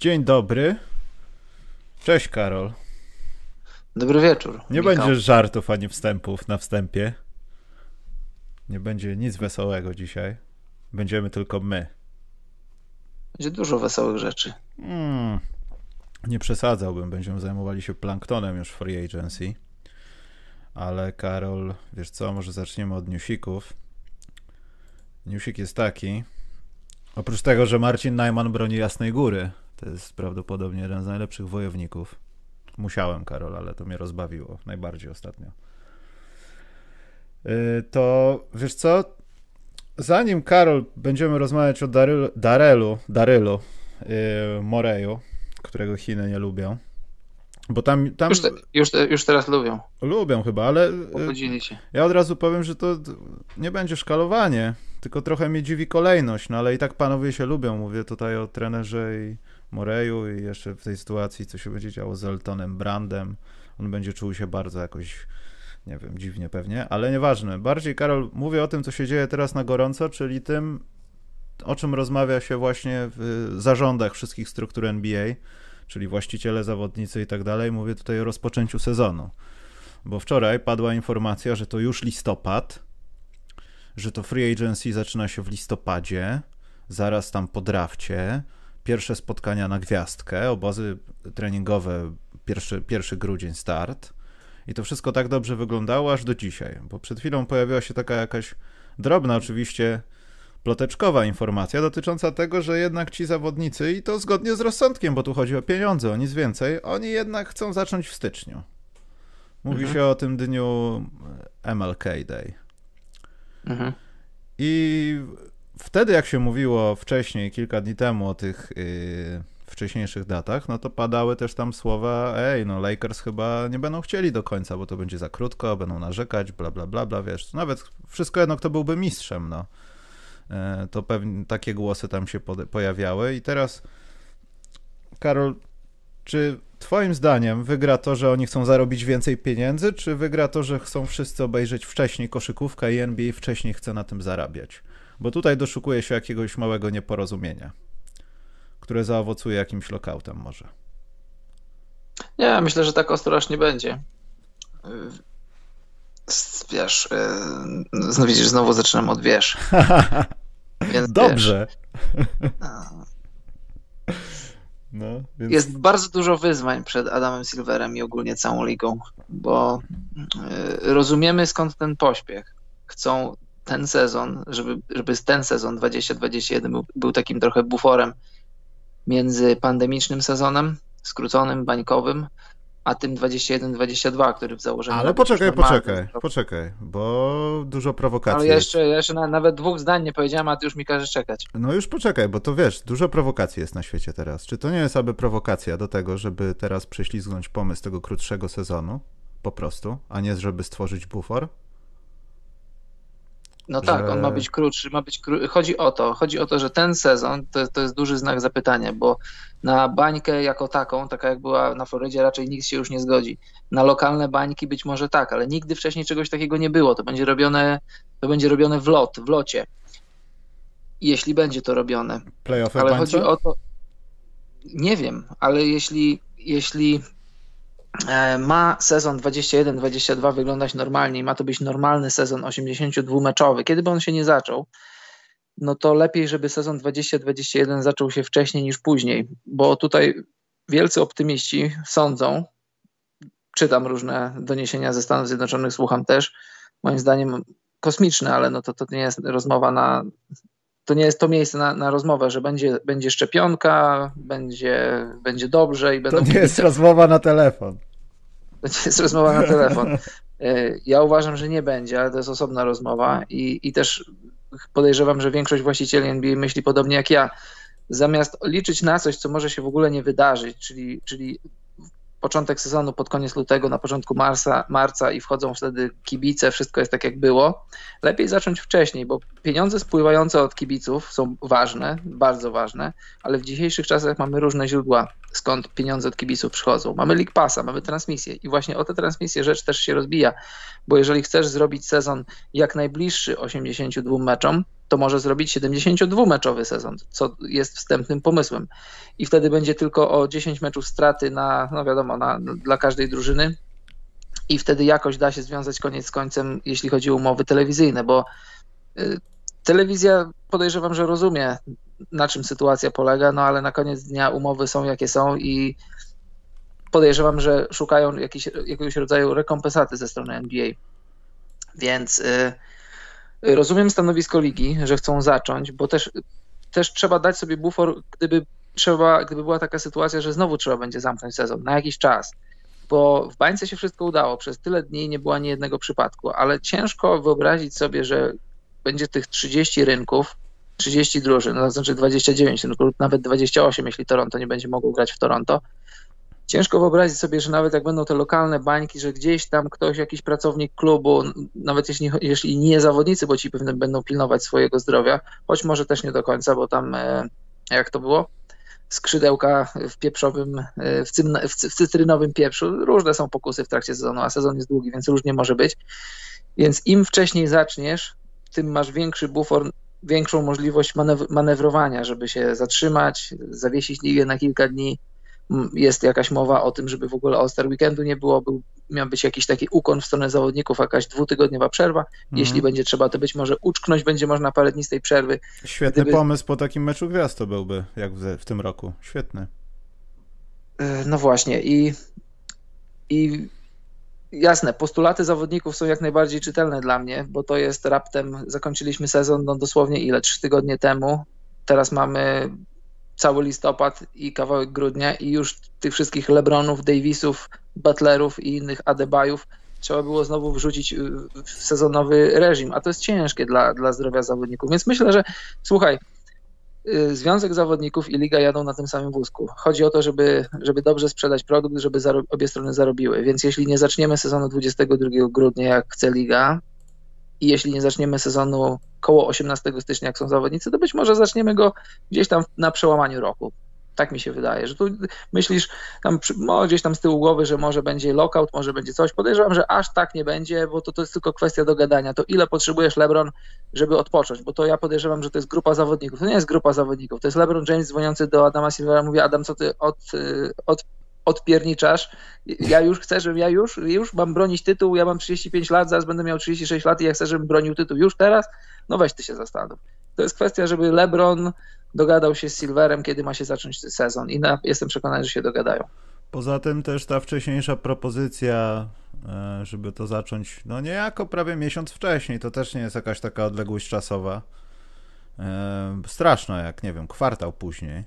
Dzień dobry. Cześć, Karol. Dobry wieczór. Nie będziesz żartów ani wstępów na wstępie. Nie będzie nic wesołego dzisiaj. Będziemy tylko my. Będzie dużo wesołych rzeczy. Nie przesadzałbym. Będziemy zajmowali się planktonem już w Free Agency. Ale Karol, wiesz co, może zaczniemy od newsików. Newsik jest taki. Oprócz tego, że Marcin Najman broni Jasnej Góry. To jest prawdopodobnie jeden z najlepszych wojowników. Musiałem, Karol, ale to mnie rozbawiło najbardziej ostatnio. To wiesz co? Zanim, Karol, będziemy rozmawiać o Darylu Moreju, którego Chiny nie lubią. Bo tam... Już teraz lubią. Lubią chyba, ale się. Ja od razu powiem, że to nie będzie szkalowanie, tylko trochę mnie dziwi kolejność, no ale i tak panowie się lubią. Mówię tutaj o trenerze i Moreju i jeszcze w tej sytuacji, co się będzie działo z Eltonem Brandem. On będzie czuł się bardzo jakoś, nie wiem, dziwnie pewnie, ale nieważne. Bardziej, Karol, mówię o tym, co się dzieje teraz na gorąco, czyli tym, o czym rozmawia się właśnie w zarządach wszystkich struktur NBA, czyli właściciele, zawodnicy i tak dalej. Mówię tutaj o rozpoczęciu sezonu, bo wczoraj padła informacja, że to już listopad, że to free agency zaczyna się w listopadzie, zaraz tam po drafcie, pierwsze spotkania na gwiazdkę, obozy treningowe, 1 grudzień start i to wszystko tak dobrze wyglądało aż do dzisiaj, bo przed chwilą pojawiła się taka jakaś drobna oczywiście ploteczkowa informacja dotycząca tego, że jednak ci zawodnicy, i to zgodnie z rozsądkiem, bo tu chodzi o pieniądze, o nic więcej, oni jednak chcą zacząć w styczniu. Mówi się o tym dniu MLK Day. I wtedy, jak się mówiło wcześniej, kilka dni temu o tych wcześniejszych datach, no to padały też tam słowa, no Lakers chyba nie będą chcieli do końca, bo to będzie za krótko, będą narzekać, bla, bla, bla, bla, wiesz. Nawet wszystko jedno, kto byłby mistrzem, no. To pewnie takie głosy tam się pojawiały. I teraz, Karol, czy twoim zdaniem wygra to, że oni chcą zarobić więcej pieniędzy, czy wygra to, że chcą wszyscy obejrzeć wcześniej koszykówkę i NBA wcześniej chce na tym zarabiać? Bo tutaj doszukuje się jakiegoś małego nieporozumienia, które zaowocuje jakimś lockoutem może. Nie, myślę, że tak ostro aż nie będzie. Wiesz, widzisz, znowu zaczynam od wiesz. Więc dobrze. Wiesz, no, więc... Jest bardzo dużo wyzwań przed Adamem Silverem i ogólnie całą ligą, bo rozumiemy, skąd ten pośpiech. Chcą ten sezon, żeby ten sezon 2021 był takim trochę buforem między pandemicznym sezonem, skróconym, bańkowym, a tym 21-22, który w założeniu... Ale poczekaj, bo dużo prowokacji. Ale jeszcze nawet dwóch zdań nie powiedziałem, a ty już mi każesz czekać. No już poczekaj, bo to wiesz, dużo prowokacji jest na świecie teraz. Czy to nie jest aby prowokacja do tego, żeby teraz prześlizgnąć pomysł tego krótszego sezonu, po prostu, a nie żeby stworzyć bufor? No tak, on ma być krótszy, Chodzi o to, że ten sezon to jest duży znak zapytania, bo na bańkę jako taką, taka jak była na Florydzie, raczej nikt się już nie zgodzi. Na lokalne bańki być może tak, ale nigdy wcześniej czegoś takiego nie było. To będzie robione w locie. Jeśli będzie to robione. Playoffy ale bańce? Chodzi o to, nie wiem, ale jeśli ma sezon 21-22 wyglądać normalnie i ma to być normalny sezon 82-meczowy, kiedy by on się nie zaczął, no to lepiej, żeby sezon 20-21 zaczął się wcześniej niż później, bo tutaj wielcy optymiści sądzą, czytam różne doniesienia ze Stanów Zjednoczonych, słucham też, moim zdaniem kosmiczne, ale no to nie jest rozmowa na... To nie jest to miejsce na rozmowę, że będzie szczepionka, będzie dobrze i będą... To nie jest rozmowa na telefon. To nie jest rozmowa na telefon. Ja uważam, że nie będzie, ale to jest osobna rozmowa i też podejrzewam, że większość właścicieli NBA myśli podobnie jak ja. Zamiast liczyć na coś, co może się w ogóle nie wydarzyć, czyli początek sezonu pod koniec lutego, na początku marca i wchodzą wtedy kibice, wszystko jest tak jak było. Lepiej zacząć wcześniej, bo pieniądze spływające od kibiców są ważne, bardzo ważne, ale w dzisiejszych czasach mamy różne źródła, skąd pieniądze od kibiców przychodzą. Mamy League Passa, mamy transmisje i właśnie o te transmisje rzecz też się rozbija, bo jeżeli chcesz zrobić sezon jak najbliższy 82 meczom, to może zrobić 72-meczowy sezon, co jest wstępnym pomysłem. I wtedy będzie tylko o 10 meczów straty na, no wiadomo, dla każdej drużyny i wtedy jakoś da się związać koniec z końcem, jeśli chodzi o umowy telewizyjne, bo telewizja, podejrzewam, że rozumie, na czym sytuacja polega, no ale na koniec dnia umowy są jakie są i podejrzewam, że szukają jakiegoś rodzaju rekompensaty ze strony NBA. Więc rozumiem stanowisko ligi, że chcą zacząć, bo też trzeba dać sobie bufor, gdyby była taka sytuacja, że znowu trzeba będzie zamknąć sezon na jakiś czas, bo w bańce się wszystko udało, przez tyle dni nie było ani jednego przypadku, ale ciężko wyobrazić sobie, że będzie tych 30 rynków, 30 drużyn, to znaczy 29 rynków lub nawet 28, jeśli Toronto nie będzie mogło grać w Toronto. Ciężko wyobrazić sobie, że nawet jak będą te lokalne bańki, że gdzieś tam ktoś, jakiś pracownik klubu, nawet jeśli nie zawodnicy, bo ci pewnie będą pilnować swojego zdrowia, choć może też nie do końca, bo tam, jak to było, skrzydełka w cytrynowym pieprzu, różne są pokusy w trakcie sezonu, a sezon jest długi, więc różnie może być. Więc im wcześniej zaczniesz, tym masz większy bufor, większą możliwość manewrowania, żeby się zatrzymać, zawiesić ligę na kilka dni. Jest jakaś mowa o tym, żeby w ogóle All-Star Weekendu nie było, miał być jakiś taki ukłon w stronę zawodników, jakaś 2-tygodniowa przerwa. Jeśli będzie trzeba, to być może uczknąć będzie można parę dni z tej przerwy. Świetny pomysł po takim meczu gwiazd to byłby, jak w tym roku. Świetny. No właśnie i jasne, postulaty zawodników są jak najbardziej czytelne dla mnie, bo to jest raptem, zakończyliśmy sezon dosłownie 3 tygodnie temu, teraz mamy cały listopad i kawałek grudnia i już tych wszystkich LeBronów, Davisów, Butlerów i innych Adebayów trzeba było znowu wrzucić w sezonowy reżim, a to jest ciężkie dla zdrowia zawodników, więc myślę, że słuchaj, Związek Zawodników i Liga jadą na tym samym wózku. Chodzi o to, żeby dobrze sprzedać produkt, żeby obie strony zarobiły, więc jeśli nie zaczniemy sezonu 22 grudnia, jak chce Liga, i jeśli nie zaczniemy sezonu koło 18 stycznia, jak są zawodnicy, to być może zaczniemy go gdzieś tam na przełamaniu roku. Tak mi się wydaje, że tu myślisz tam, gdzieś tam z tyłu głowy, że może będzie lockout, może będzie coś. Podejrzewam, że aż tak nie będzie, bo to jest tylko kwestia dogadania. To ile potrzebujesz LeBron, żeby odpocząć? Bo to ja podejrzewam, że to jest grupa zawodników. To nie jest grupa zawodników, to jest LeBron James dzwoniący do Adama Silvera, mówi: Adam, co ty odpierniczasz, ja już mam bronić tytułu, ja mam 35 lat, zaraz będę miał 36 lat i ja chcę, żebym bronił tytuł już teraz, no weź ty się zastanów. To jest kwestia, żeby LeBron dogadał się z Silverem, kiedy ma się zacząć sezon i jestem przekonany, że się dogadają. Poza tym też ta wcześniejsza propozycja, żeby to zacząć, no niejako prawie miesiąc wcześniej, to też nie jest jakaś taka odległość czasowa, straszna, jak nie wiem, kwartał później.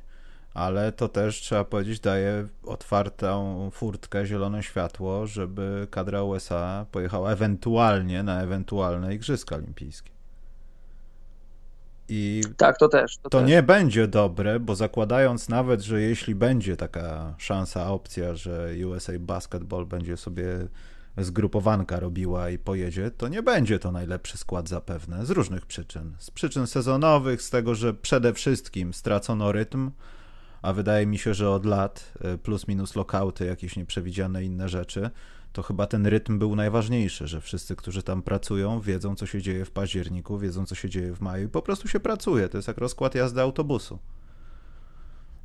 Ale to też, trzeba powiedzieć, daje otwartą furtkę, zielone światło, żeby kadra USA pojechała ewentualnie na ewentualne Igrzyska Olimpijskie. I tak, to też. Nie będzie dobre, bo zakładając nawet, że jeśli będzie taka szansa, opcja, że USA Basketball będzie sobie zgrupowanka robiła i pojedzie, to nie będzie to najlepszy skład zapewne, z różnych przyczyn. Z przyczyn sezonowych, z tego, że przede wszystkim stracono rytm, a wydaje mi się, że od lat, plus minus lokauty, jakieś nieprzewidziane inne rzeczy, to chyba ten rytm był najważniejszy, że wszyscy, którzy tam pracują, wiedzą, co się dzieje w październiku, wiedzą, co się dzieje w maju i po prostu się pracuje. To jest jak rozkład jazdy autobusu.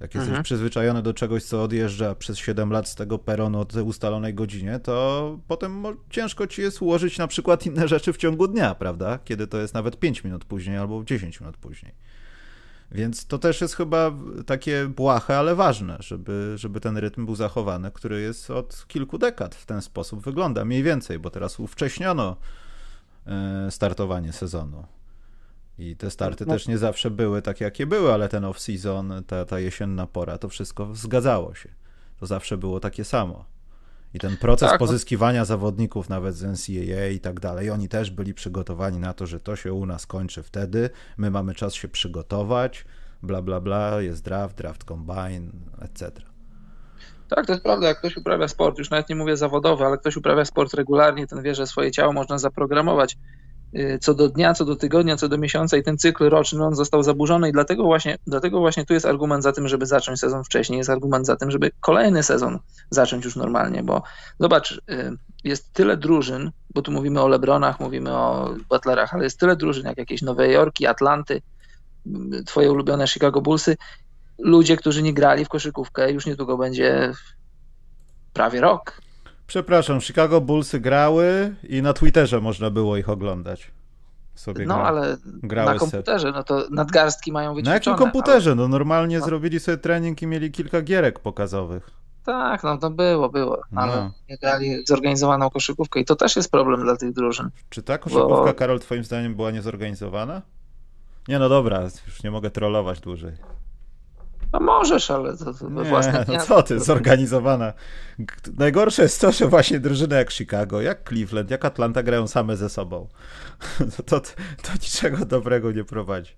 Jak jesteś przyzwyczajony do czegoś, co odjeżdża przez 7 lat z tego peronu o ustalonej godzinie, to potem ciężko ci jest ułożyć na przykład inne rzeczy w ciągu dnia, prawda? Kiedy to jest nawet 5 minut później albo 10 minut później. Więc to też jest chyba takie błahe, ale ważne, żeby ten rytm był zachowany, który jest od kilku dekad w ten sposób wygląda, mniej więcej, bo teraz uwcześniono startowanie sezonu i te starty też nie zawsze były takie, jakie były, ale ten off-season, ta jesienna pora, to wszystko zgadzało się, to zawsze było takie samo. I ten proces pozyskiwania zawodników nawet z NCAA i tak dalej, oni też byli przygotowani na to, że to się u nas kończy wtedy, my mamy czas się przygotować, bla, bla, bla, jest draft combine, etc. Tak, to jest prawda, jak ktoś uprawia sport, już nawet nie mówię zawodowy, ale ktoś uprawia sport regularnie, ten wie, że swoje ciało można zaprogramować co do dnia, co do tygodnia, co do miesiąca i ten cykl roczny, on został zaburzony i dlatego właśnie tu jest argument za tym, żeby zacząć sezon wcześniej, jest argument za tym, żeby kolejny sezon zacząć już normalnie, bo zobacz, jest tyle drużyn, bo tu mówimy o LeBronach, mówimy o Butlerach, ale jest tyle drużyn jak jakieś Nowe Jorki, Atlanty, twoje ulubione Chicago Bullsy, ludzie, którzy nie grali w koszykówkę, już niedługo będzie prawie rok. Przepraszam, Chicago Bullsy grały i na Twitterze można było ich oglądać. Sobie no, ale na komputerze, no to nadgarstki mają wyćwiczone. Na jakim komputerze? Ale... No normalnie no. Zrobili sobie trening i mieli kilka gierek pokazowych. Tak, no to było, ale nie grali zorganizowaną koszykówkę i to też jest problem dla tych drużyn. Czy ta koszykówka, bo... Karol, twoim zdaniem była niezorganizowana? Nie, no dobra, już nie mogę trollować dłużej. No możesz, ale to we własnych... No co ty, zorganizowana. Najgorsze jest to, że właśnie drużyny jak Chicago, jak Cleveland, jak Atlanta grają same ze sobą. To niczego dobrego nie prowadzi.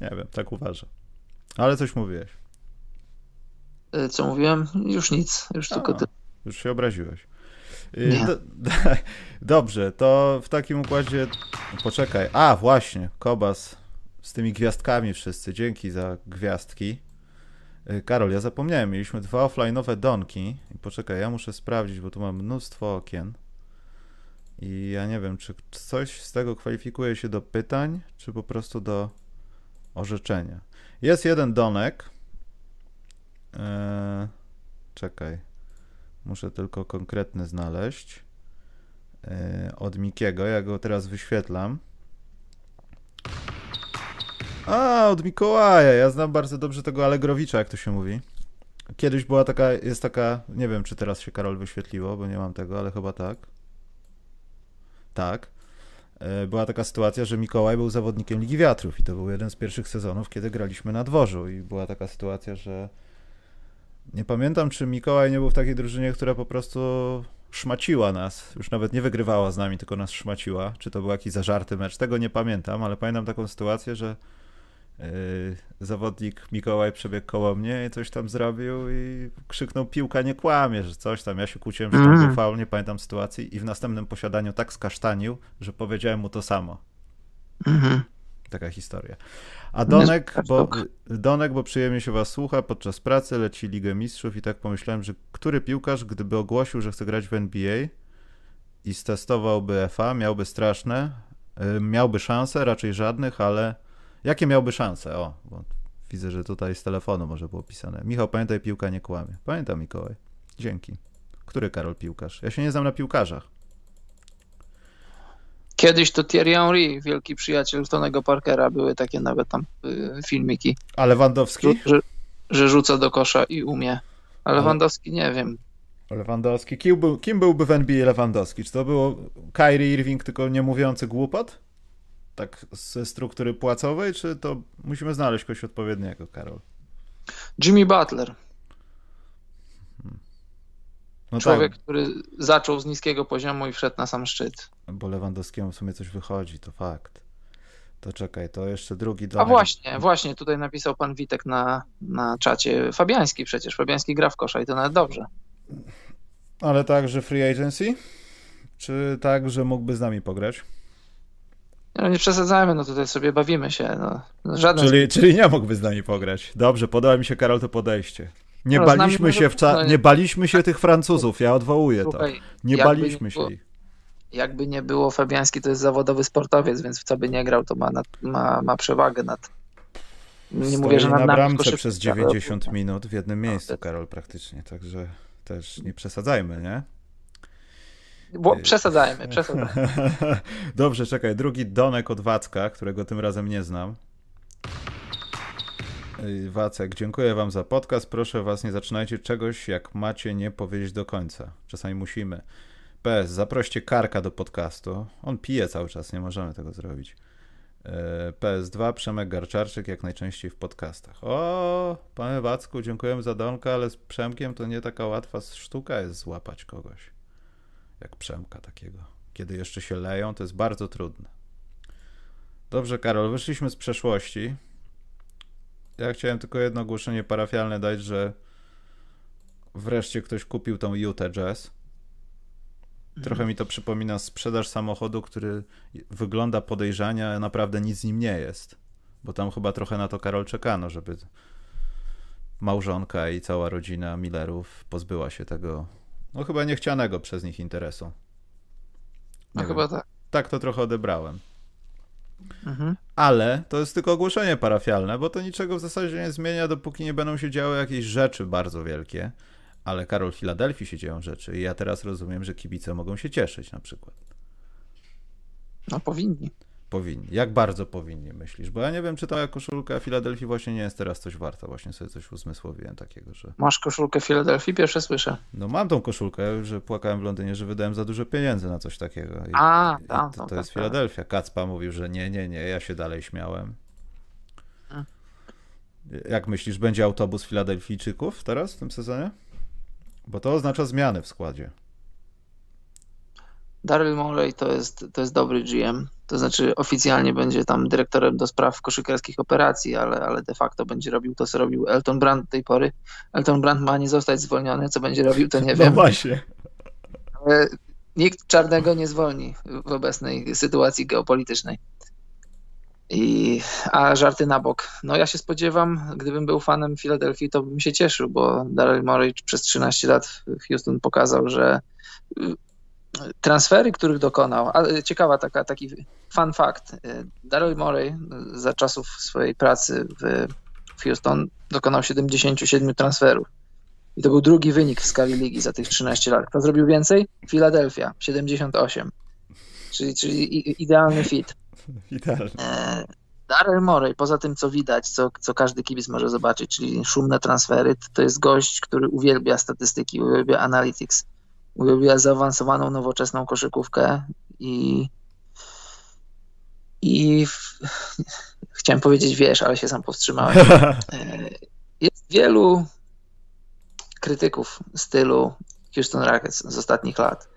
Nie wiem, tak uważam. Ale coś mówiłeś. Co mówiłem? Już nic. Już tylko ty. Już się obraziłeś. Dobrze, to w takim układzie... Poczekaj. A, właśnie, Kobas... Z tymi gwiazdkami wszyscy. Dzięki za gwiazdki. Karol, ja zapomniałem, mieliśmy 2 offline'owe donki. I poczekaj, ja muszę sprawdzić, bo tu mam mnóstwo okien. I ja nie wiem, czy coś z tego kwalifikuje się do pytań, czy po prostu do orzeczenia. Jest jeden donek. Czekaj. Muszę tylko konkretny znaleźć. Od Mikiego. Ja go teraz wyświetlam. A, od Mikołaja. Ja znam bardzo dobrze tego Allegrowicza, jak to się mówi. Kiedyś była taka, jest taka, nie wiem, czy teraz się, Karol, wyświetliło, bo nie mam tego, ale chyba tak. Tak. Była taka sytuacja, że Mikołaj był zawodnikiem Ligi Wiatrów i to był jeden z pierwszych sezonów, kiedy graliśmy na dworzu i była taka sytuacja, że nie pamiętam, czy Mikołaj nie był w takiej drużynie, która po prostu szmaciła nas, już nawet nie wygrywała z nami, tylko nas szmaciła. Czy to był jakiś zażarty mecz, tego nie pamiętam, ale pamiętam taką sytuację, że zawodnik Mikołaj przebiegł koło mnie i coś tam zrobił i krzyknął: piłka nie kłamie, że coś tam, ja się kłóciłem, że to był faul, nie pamiętam sytuacji i w następnym posiadaniu tak skasztanił, że powiedziałem mu to samo. Taka historia. A Donek, bo przyjemnie się was słucha, podczas pracy leci Ligę Mistrzów i tak pomyślałem, że który piłkarz, gdyby ogłosił, że chce grać w NBA i stestowałby FA, miałby szansę, raczej żadnych, ale jakie miałby szanse? O, bo widzę, że tutaj z telefonu może było pisane. Michał, pamiętaj, piłka nie kłamie. Pamiętam, Mikołaj. Dzięki. Który, Karol, piłkarz? Ja się nie znam na piłkarzach. Kiedyś to Thierry Henry, wielki przyjaciel Tonego Parkera, były takie nawet tam filmiki. A Lewandowski? Że rzuca do kosza i umie. A Lewandowski nie wiem. Lewandowski. Kim byłby w NBA Lewandowski? Czy to było Kyrie Irving, tylko nie mówiący głupot? Tak ze struktury płacowej, czy to musimy znaleźć kogoś odpowiedniego, Karol? Jimmy Butler. No człowiek, tak, który zaczął z niskiego poziomu i wszedł na sam szczyt. Bo Lewandowskiemu w sumie coś wychodzi, to fakt. To czekaj, to jeszcze drugi domek. A właśnie, tutaj napisał pan Witek na czacie. Fabiański przecież, gra w kosza i to nawet dobrze. Ale także free agency? Czy tak, że mógłby z nami pograć? No nie przesadzajmy, no tutaj sobie bawimy się. No, czyli nie mógłby z nami pograć. Dobrze, podoba mi się, Karol, to podejście. Nie baliśmy się tych Francuzów, ja odwołuję to. Nie baliśmy się ich. Jakby nie było, Fabiański to jest zawodowy sportowiec, więc w co by nie grał, to ma przewagę nad... Nie mówię, że na bramce przez 90 minut w jednym miejscu, Karol, praktycznie, także też nie przesadzajmy, nie? Bo przesadzajmy. Dobrze, czekaj, drugi donek od Wacka, którego tym razem nie znam. Wacek, dziękuję wam za podcast. Proszę was, nie zaczynajcie czegoś, jak macie nie powiedzieć do końca. Czasami musimy. PS, zaproście Karka do podcastu. On pije cały czas, nie możemy tego zrobić. PS2, Przemek Garczarczyk, jak najczęściej w podcastach. O, panie Wacku, dziękujemy za donka, ale z Przemkiem to nie taka łatwa sztuka jest złapać kogoś. Jak Przemka takiego. Kiedy jeszcze się leją, to jest bardzo trudne. Dobrze, Karol, wyszliśmy z przeszłości. Ja chciałem tylko jedno ogłoszenie parafialne dać, że wreszcie ktoś kupił tą Utah Jazz. Trochę mi to przypomina sprzedaż samochodu, który wygląda podejrzanie, a naprawdę nic z nim nie jest. Bo tam chyba trochę na to, Karol, czekano, żeby małżonka i cała rodzina Millerów pozbyła się tego no chyba niechcianego przez nich interesu. No chyba tak. Tak to trochę odebrałem. Mhm. Ale to jest tylko ogłoszenie parafialne, bo to niczego w zasadzie nie zmienia, dopóki nie będą się działy jakieś rzeczy bardzo wielkie. Ale Karol, w Filadelfii się dzieją rzeczy i ja teraz rozumiem, że kibice mogą się cieszyć na przykład. No powinni. Powinni. Jak bardzo powinni, myślisz? Bo ja nie wiem, czy ta koszulka Filadelfii właśnie nie jest teraz coś warta. Właśnie sobie coś uzmysłowiłem takiego, że... Masz koszulkę Filadelfii? Pierwsze słyszę. No mam tą koszulkę, że płakałem w Londynie, że wydałem za dużo pieniędzy na coś takiego. To jest Filadelfia. Kacpa mówił, że nie, ja się dalej śmiałem. Jak myślisz, będzie autobus Filadelfijczyków teraz w tym sezonie? Bo to oznacza zmiany w składzie. Daryl Morey to jest dobry GM, to znaczy oficjalnie będzie tam dyrektorem do spraw koszykarskich operacji, ale de facto będzie robił to, co robił Elton Brand do tej pory. Elton Brand ma nie zostać zwolniony, co będzie robił, to nie wiem. No właśnie. Nikt czarnego nie zwolni w obecnej sytuacji geopolitycznej. A żarty na bok. No ja się spodziewam, gdybym był fanem Filadelfii, to bym się cieszył, bo Daryl Morey przez 13 lat w Houston pokazał, że transfery, których dokonał, ale ciekawa taki fun fact. Daryl Morey za czasów swojej pracy w Houston dokonał 77 transferów. I to był drugi wynik w skali ligi za tych 13 lat. Kto zrobił więcej? Philadelphia, 78. Czyli idealny fit. Idealny. Daryl Morey, poza tym co widać, co każdy kibic może zobaczyć, czyli szumne transfery, to jest gość, który uwielbia statystyki, uwielbia analytics. Uwielbia zaawansowaną, nowoczesną koszykówkę i chciałem powiedzieć, wiesz, ale się sam powstrzymałem. Jest wielu krytyków stylu Houston Rockets z ostatnich lat.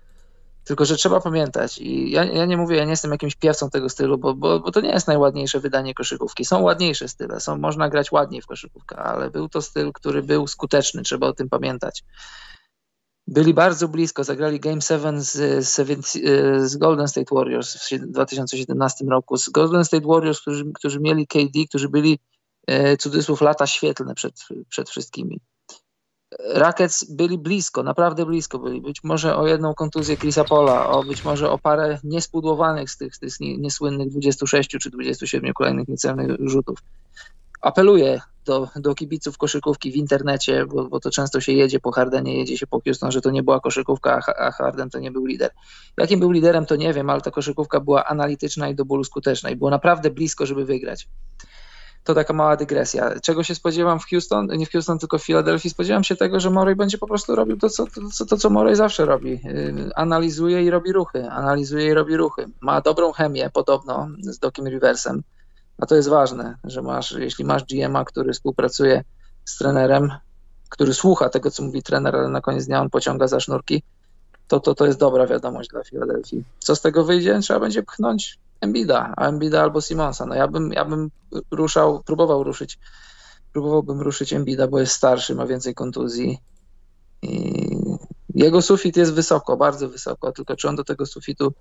Tylko, że trzeba pamiętać i ja nie mówię, ja nie jestem jakimś piewcą tego stylu, bo to nie jest najładniejsze wydanie koszykówki. Są ładniejsze style, można grać ładniej w koszykówkę, ale był to styl, który był skuteczny, trzeba o tym pamiętać. Byli bardzo blisko, zagrali Game 7 z Golden State Warriors w 2017 roku. Z Golden State Warriors, którzy mieli KD, którzy byli, cudzysłów, lata świetlne przed wszystkimi. Rockets byli blisko, naprawdę blisko byli. Być może o jedną kontuzję Chrisa Paula, być może o parę niespudłowanych z tych niesłynnych 26 czy 27 kolejnych niecelnych rzutów. Apeluję do kibiców koszykówki w internecie, bo to często się jedzie po Hardenie, jedzie się po Houston, że to nie była koszykówka, a Harden to nie był lider. Jakim był liderem, to nie wiem, ale ta koszykówka była analityczna i do bólu skuteczna i było naprawdę blisko, żeby wygrać. To taka mała dygresja. Czego się spodziewam w Houston? Nie w Houston, tylko w Filadelfii. Spodziewam się tego, że Morey będzie po prostu robił to, co Morey zawsze robi. Analizuje i robi ruchy. Ma dobrą chemię, podobno, z Dokiem Riversem. A to jest ważne, że jeśli masz GM-a, który współpracuje z trenerem, który słucha tego, co mówi trener, ale na koniec dnia on pociąga za sznurki, to jest dobra wiadomość dla Filadelfii. Co z tego wyjdzie? Trzeba będzie pchnąć Embida albo Simonsa. No ja bym próbowałbym ruszyć Embida, bo jest starszy, ma więcej kontuzji. I jego sufit jest wysoko, bardzo wysoko, tylko czy on do tego sufitu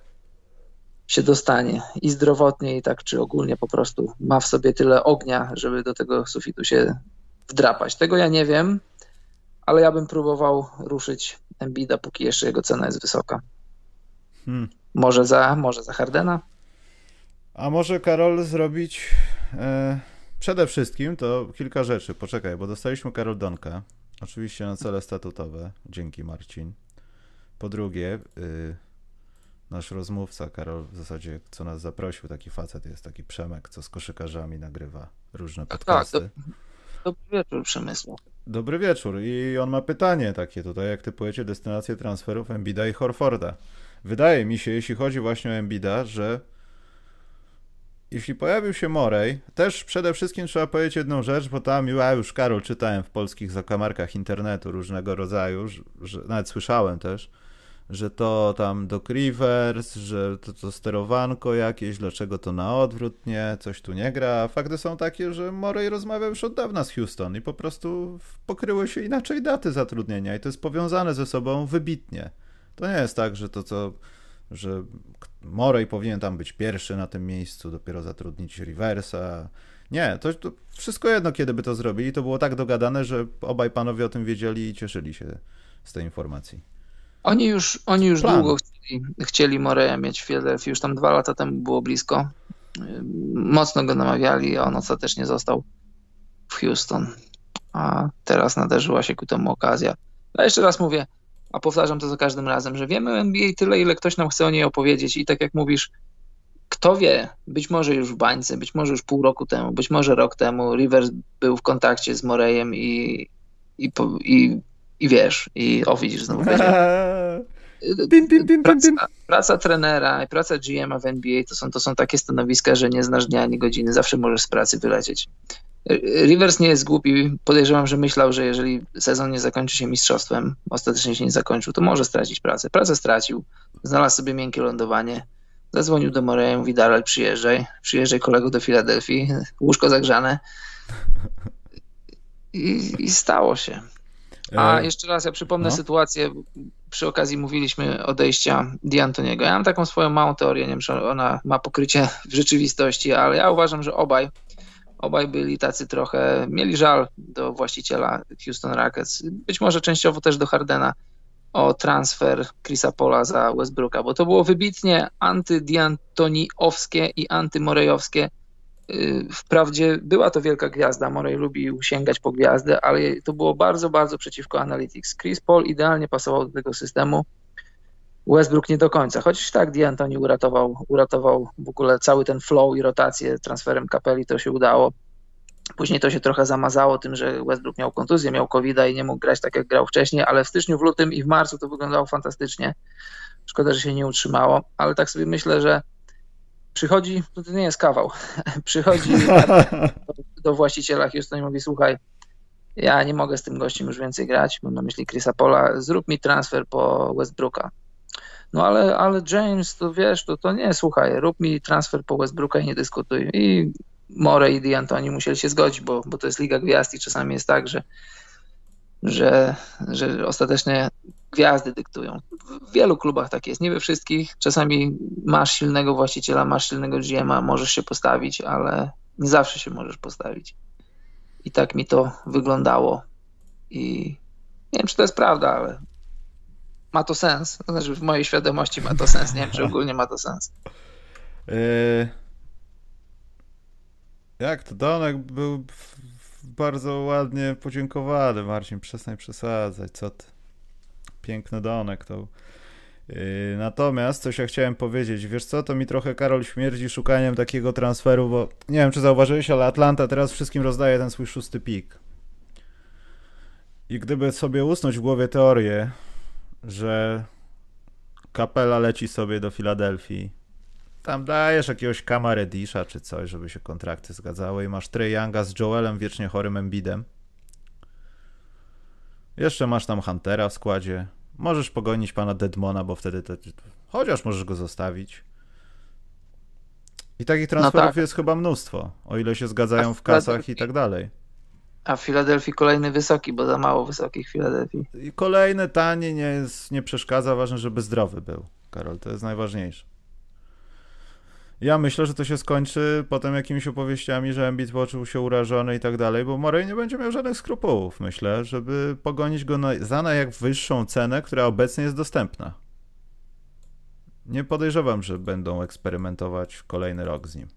się dostanie i zdrowotnie, i tak, czy ogólnie po prostu ma w sobie tyle ognia, żeby do tego sufitu się wdrapać. Tego ja nie wiem, ale ja bym próbował ruszyć Embida, póki jeszcze jego cena jest wysoka. Może za Hardena? A może, Karol, zrobić przede wszystkim to kilka rzeczy. Poczekaj, bo dostaliśmy Karol Donkę, oczywiście na cele statutowe. Dzięki, Marcin. Po drugie... Nasz rozmówca, Karol, w zasadzie co nas zaprosił, taki facet jest, taki Przemek, co z koszykarzami nagrywa różne podcasty. Tak, dobry wieczór, Przemysł. Dobry wieczór i on ma pytanie takie tutaj, jak typujecie destynację transferów Embida i Horforda. Wydaje mi się, jeśli chodzi właśnie o Embida, że jeśli pojawił się Morey, też przede wszystkim trzeba powiedzieć jedną rzecz, bo tam już, Karol, czytałem w polskich zakamarkach internetu różnego rodzaju, że nawet słyszałem też, że to tam Doc Rivers, że to sterowanko jakieś, dlaczego to na odwrót, nie, coś tu nie gra. Fakty są takie, że Morey rozmawiał już od dawna z Houston i po prostu pokryły się inaczej daty zatrudnienia i to jest powiązane ze sobą wybitnie. To nie jest tak, że Morey powinien tam być pierwszy na tym miejscu, dopiero zatrudnić Riversa. Nie, to wszystko jedno, kiedy by to zrobili, to było tak dogadane, że obaj panowie o tym wiedzieli i cieszyli się z tej informacji. Oni już długo chcieli Morea mieć w Philadelphia, już tam 2 lata temu było blisko. Mocno go namawiali, a on ostatecznie został w Houston. A teraz nadarzyła się ku temu okazja. No jeszcze raz mówię, a powtarzam to za każdym razem, że wiemy o NBA tyle, ile ktoś nam chce o niej opowiedzieć i tak jak mówisz, kto wie, być może już w bańce, być może już pół roku temu, być może rok temu Rivers był w kontakcie z Morejem i wiesz, i o widzisz, znowu praca trenera i praca GM-a w NBA to są takie stanowiska, że nie znasz dnia ani godziny, zawsze możesz z pracy wylecieć. Rivers nie jest głupi, podejrzewam, że myślał, że jeżeli sezon nie zakończy się mistrzostwem, ostatecznie się nie zakończył, to może stracić pracę. Pracę stracił, znalazł sobie miękkie lądowanie, zadzwonił do Moreja, mówi Daral, przyjeżdżaj kolego do Filadelfii, łóżko zagrzane i stało się. A jeszcze raz ja przypomnę sytuację, przy okazji mówiliśmy odejścia D'Antoniego. Ja mam taką swoją małą teorię, nie wiem, czy ona ma pokrycie w rzeczywistości, ale ja uważam, że obaj byli tacy trochę, mieli żal do właściciela Houston Rockets, być może częściowo też do Hardena, o transfer Chrisa Paula za Westbrooka, bo to było wybitnie anty-D'Antoniowskie i anty-Morejowskie. Wprawdzie była to wielka gwiazda, Morey lubił sięgać po gwiazdę, ale to było bardzo, bardzo przeciwko Analytics. Chris Paul idealnie pasował do tego systemu, Westbrook nie do końca, chociaż tak D'Antoni uratował w ogóle cały ten flow i rotację transferem Capelli, to się udało. Później to się trochę zamazało tym, że Westbrook miał kontuzję, miał COVID-a i nie mógł grać tak jak grał wcześniej, ale w styczniu, w lutym i w marcu to wyglądało fantastycznie. Szkoda, że się nie utrzymało, ale tak sobie myślę, że przychodzi, to nie jest kawał, przychodzi do właściciela Houston i mówi, słuchaj, ja nie mogę z tym gościem już więcej grać, mam na myśli Chrisa Paula, zrób mi transfer po Westbrooka. No ale James, to wiesz, to nie, słuchaj, rób mi transfer po Westbrooka i nie dyskutuj. I Morey i D'Antoni musieli się zgodzić, bo to jest Liga Gwiazd i czasami jest tak, że ostatecznie gwiazdy dyktują. W wielu klubach tak jest, nie we wszystkich. Czasami masz silnego właściciela, masz silnego GM-a, możesz się postawić, ale nie zawsze się możesz postawić. I tak mi to wyglądało. I nie wiem, czy to jest prawda, ale ma to sens. To znaczy w mojej świadomości ma to sens. Nie wiem, czy ogólnie ma to sens. Jak to? Donek był bardzo ładnie podziękowany. Marcin, przestań przesadzać. Co ty? Piękny Donek to. Natomiast coś ja chciałem powiedzieć. Wiesz co, to mi trochę Karol śmierdzi szukaniem takiego transferu, bo nie wiem, czy zauważyłeś, ale Atlanta teraz wszystkim rozdaje ten swój 6. pik. I gdyby sobie usnąć w głowie teorię, że Capella leci sobie do Filadelfii, tam dajesz jakiegoś Kama Reddisha czy coś, żeby się kontrakty zgadzały i masz Trae Younga z Joelem wiecznie chorym Embidem. Jeszcze masz tam Huntera w składzie. Możesz pogonić pana Dedmona, bo wtedy to... chociaż możesz go zostawić. I takich transferów jest chyba mnóstwo, o ile się zgadzają w kasach i tak dalej. A w Filadelfii kolejny wysoki, bo za mało wysokich w Filadelfii. I kolejny tani nie przeszkadza, ważne, żeby zdrowy był, Karol, to jest najważniejsze. Ja myślę, że to się skończy potem jakimiś opowieściami, że Embiid poczuł się urażony i tak dalej, bo Morey nie będzie miał żadnych skrupułów, myślę, żeby pogonić go za najwyższą cenę, która obecnie jest dostępna. Nie podejrzewam, że będą eksperymentować kolejny rok z nim.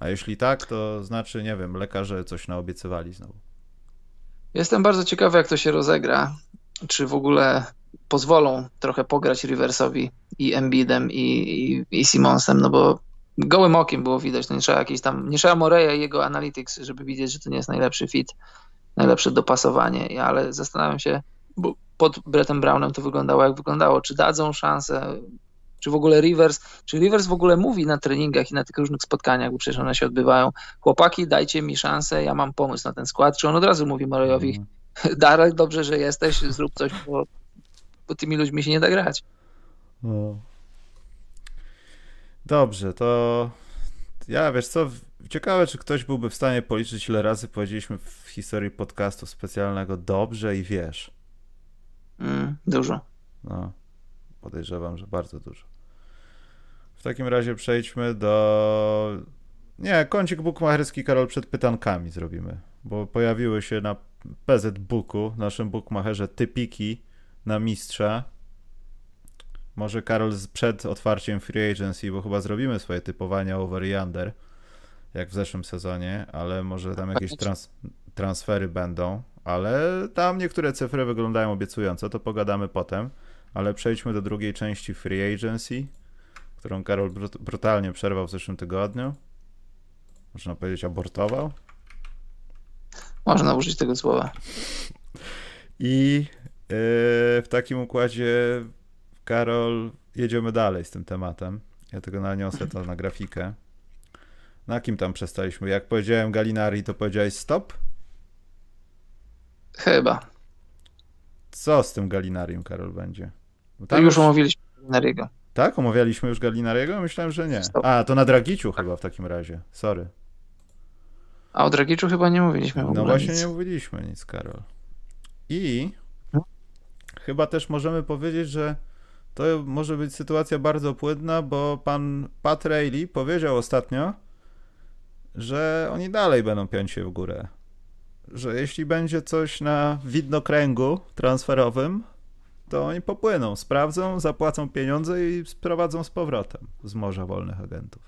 A jeśli tak, to znaczy, nie wiem, lekarze coś naobiecywali znowu. Jestem bardzo ciekawy, jak to się rozegra. Czy w ogóle pozwolą trochę pograć Riversowi i Embidem i Simonsem, no bo gołym okiem było widać, no nie trzeba Moreya i jego Analytics, żeby widzieć, że to nie jest najlepszy fit, najlepsze dopasowanie, ale zastanawiam się, bo pod Brettem Brownem to wyglądało jak wyglądało, czy dadzą szansę, czy w ogóle Rivers w ogóle mówi na treningach i na tych różnych spotkaniach, bo przecież one się odbywają, chłopaki, dajcie mi szansę, ja mam pomysł na ten skład, czy on od razu mówi Moreyowi, Darrell, dobrze, że jesteś, zrób coś, bo tymi ludźmi się nie da grać. No. Dobrze, to ja, wiesz co, ciekawe, czy ktoś byłby w stanie policzyć, ile razy powiedzieliśmy w historii podcastu specjalnego dobrze i wiesz. Dużo. No, podejrzewam, że bardzo dużo. W takim razie przejdźmy do... Nie, kącik bukmacherski, Karol, przed pytankami zrobimy, bo pojawiły się na PZ Booku, naszym bukmacherze, typiki na mistrza Może Karol przed otwarciem Free Agency, bo chyba zrobimy swoje typowania over i under, jak w zeszłym sezonie, ale może tam jakieś transfery będą, ale tam niektóre cyfry wyglądają obiecująco, to pogadamy potem, ale przejdźmy do drugiej części Free Agency, którą Karol brutalnie przerwał w zeszłym tygodniu. Można powiedzieć abortował. Można użyć tego słowa. I w takim układzie, Karol, jedziemy dalej z tym tematem. Ja tego naniosę to na grafikę. Na kim tam przestaliśmy? Jak powiedziałem Gallinari, to powiedziałeś stop? Chyba. Co z tym Gallinarim, Karol, będzie? To już omówiliśmy Gallinariego. Tak? Omawialiśmy już Gallinariego? Myślałem, że nie. Stop. A, to na Dragiciu chyba w takim razie. Sorry. A o Dragiciu chyba nie mówiliśmy w ogóle. No właśnie nic. Nie mówiliśmy nic, Karol. I chyba też możemy powiedzieć, że to może być sytuacja bardzo płynna, bo pan Pat Riley powiedział ostatnio, że oni dalej będą piąć się w górę. Że jeśli będzie coś na widnokręgu transferowym, to oni popłyną, sprawdzą, zapłacą pieniądze i sprowadzą z powrotem z morza wolnych agentów.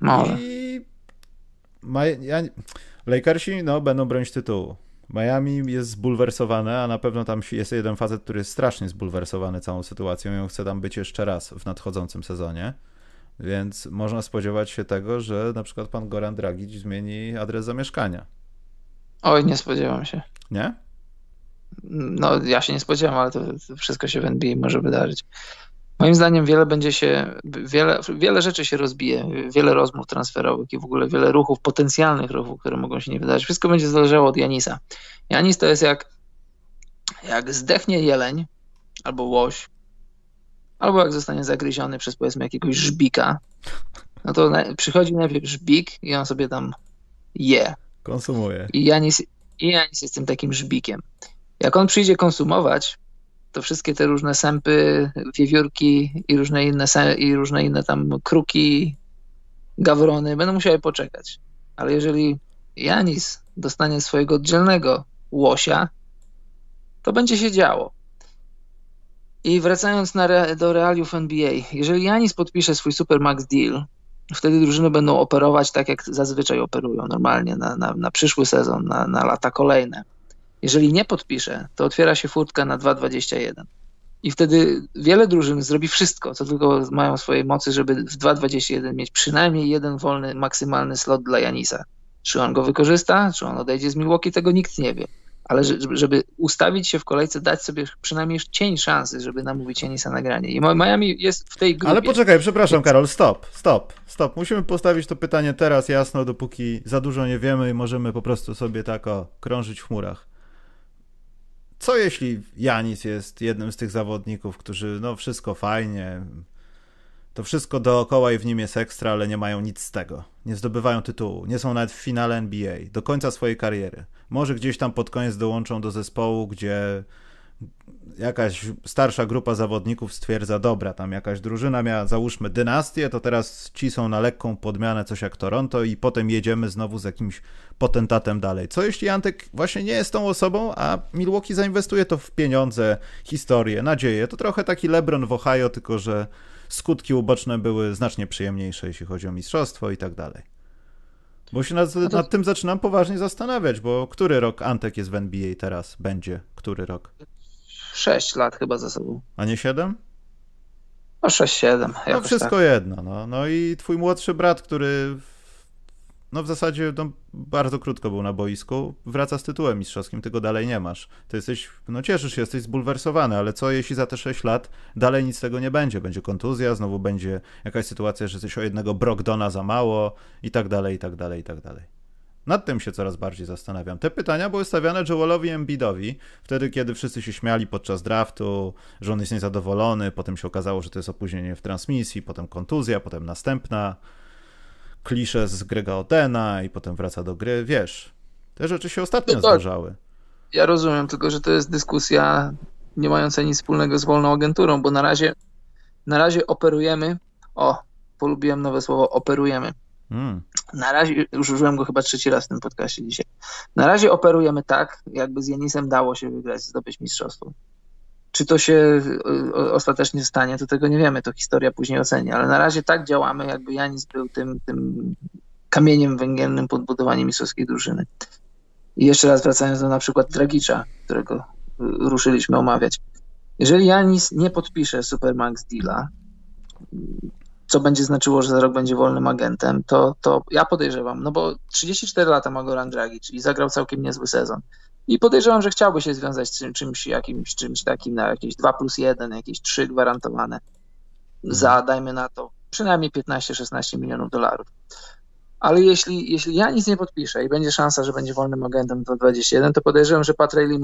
Może. I Lakersi będą bronić tytułu. Miami jest zbulwersowane, a na pewno tam jest jeden facet, który jest strasznie zbulwersowany całą sytuacją i on chce tam być jeszcze raz w nadchodzącym sezonie, więc można spodziewać się tego, że na przykład pan Goran Dragic zmieni adres zamieszkania. Oj, nie spodziewam się. Nie? No ja się nie spodziewam, ale to wszystko się w NBA może wydarzyć. Moim zdaniem wiele rzeczy się rozbije, wiele rozmów transferowych i w ogóle wiele ruchów, potencjalnych ruchów, które mogą się nie wydarzyć. Wszystko będzie zależało od Janisa. Janis to jest jak zdechnie jeleń, albo łoś, albo jak zostanie zagryziony przez powiedzmy jakiegoś żbika, no to przychodzi najpierw żbik i on sobie tam je. Konsumuje. I Janis jest tym takim żbikiem. Jak on przyjdzie konsumować, to wszystkie te różne sępy, wiewiórki i różne inne tam kruki, gawrony będą musiały poczekać. Ale jeżeli Janis dostanie swojego oddzielnego łosia, to będzie się działo. I wracając do realiów NBA, jeżeli Janis podpisze swój Supermax Deal, wtedy drużyny będą operować tak, jak zazwyczaj operują normalnie na przyszły sezon, na lata kolejne. Jeżeli nie podpisze, to otwiera się furtka na 2,21 i wtedy wiele drużyn zrobi wszystko, co tylko mają swojej mocy, żeby w 2,21 mieć przynajmniej jeden wolny, maksymalny slot dla Janisa. Czy on go wykorzysta, czy on odejdzie z Milwaukee, tego nikt nie wie, ale żeby ustawić się w kolejce, dać sobie przynajmniej cień szansy, żeby namówić Janisa na granie. I Miami jest w tej grupie. Ale poczekaj, przepraszam Karol, stop. Musimy postawić to pytanie teraz jasno, dopóki za dużo nie wiemy i możemy po prostu sobie tak krążyć w chmurach. Co jeśli Janis jest jednym z tych zawodników, którzy wszystko fajnie, to wszystko dookoła i w nim jest ekstra, ale nie mają nic z tego. Nie zdobywają tytułu, nie są nawet w finale NBA, do końca swojej kariery. Może gdzieś tam pod koniec dołączą do zespołu, gdzie jakaś starsza grupa zawodników stwierdza, dobra, tam jakaś drużyna miała, załóżmy, dynastię, to teraz ci są na lekką podmianę, coś jak Toronto i potem jedziemy znowu z jakimś potentatem dalej. Co jeśli Antek właśnie nie jest tą osobą, a Milwaukee zainwestuje to w pieniądze, historię, nadzieję. To trochę taki LeBron w Ohio, tylko że skutki uboczne były znacznie przyjemniejsze, jeśli chodzi o mistrzostwo i tak dalej. Bo się nad tym zaczynam poważnie zastanawiać, bo który rok Antek jest w NBA teraz? Będzie który rok? 6 lat chyba za sobą. A nie 7? No 6-7. No wszystko tak. Jedno. No i twój młodszy brat, który w zasadzie bardzo krótko był na boisku, wraca z tytułem mistrzowskim, ty go dalej nie masz. Ty jesteś, cieszysz się, jesteś zbulwersowany, ale co jeśli za te 6 lat dalej nic z tego nie będzie? Będzie kontuzja, znowu będzie jakaś sytuacja, że jesteś o jednego Brogdona za mało i tak dalej. Nad tym się coraz bardziej zastanawiam. Te pytania były stawiane Joelowi Embiidowi, wtedy kiedy wszyscy się śmiali podczas draftu, że on jest niezadowolony, potem się okazało, że to jest opóźnienie w transmisji, potem kontuzja, potem następna, klisze z Grega Odena i potem wraca do gry, wiesz. Te rzeczy się ostatnio zdarzały. Ja rozumiem, tylko że to jest dyskusja nie mająca nic wspólnego z wolną agenturą, bo na razie operujemy, polubiłem nowe słowo, operujemy. Na razie, już użyłem go chyba 3 raz w tym podcaście dzisiaj. Na razie operujemy tak, jakby z Janisem dało się wygrać, zdobyć mistrzostwo. Czy to się ostatecznie stanie, to tego nie wiemy, to historia później oceni, ale na razie tak działamy, jakby Janis był tym kamieniem węgielnym pod budowanie mistrzowskiej drużyny. I jeszcze raz wracając do na przykład Dragicza, którego ruszyliśmy omawiać. Jeżeli Janis nie podpisze Supermax Deala, co będzie znaczyło, że za rok będzie wolnym agentem, to ja podejrzewam, no bo 34 lata ma Goran Dragic i zagrał całkiem niezły sezon. I podejrzewam, że chciałby się związać z czymś takim na jakieś 2+1, jakieś 3 gwarantowane za, dajmy na to, przynajmniej 15-16 milionów dolarów. Ale jeśli Janis nie podpisze i będzie szansa, że będzie wolnym agentem do 21, to podejrzewam, że Pat Riley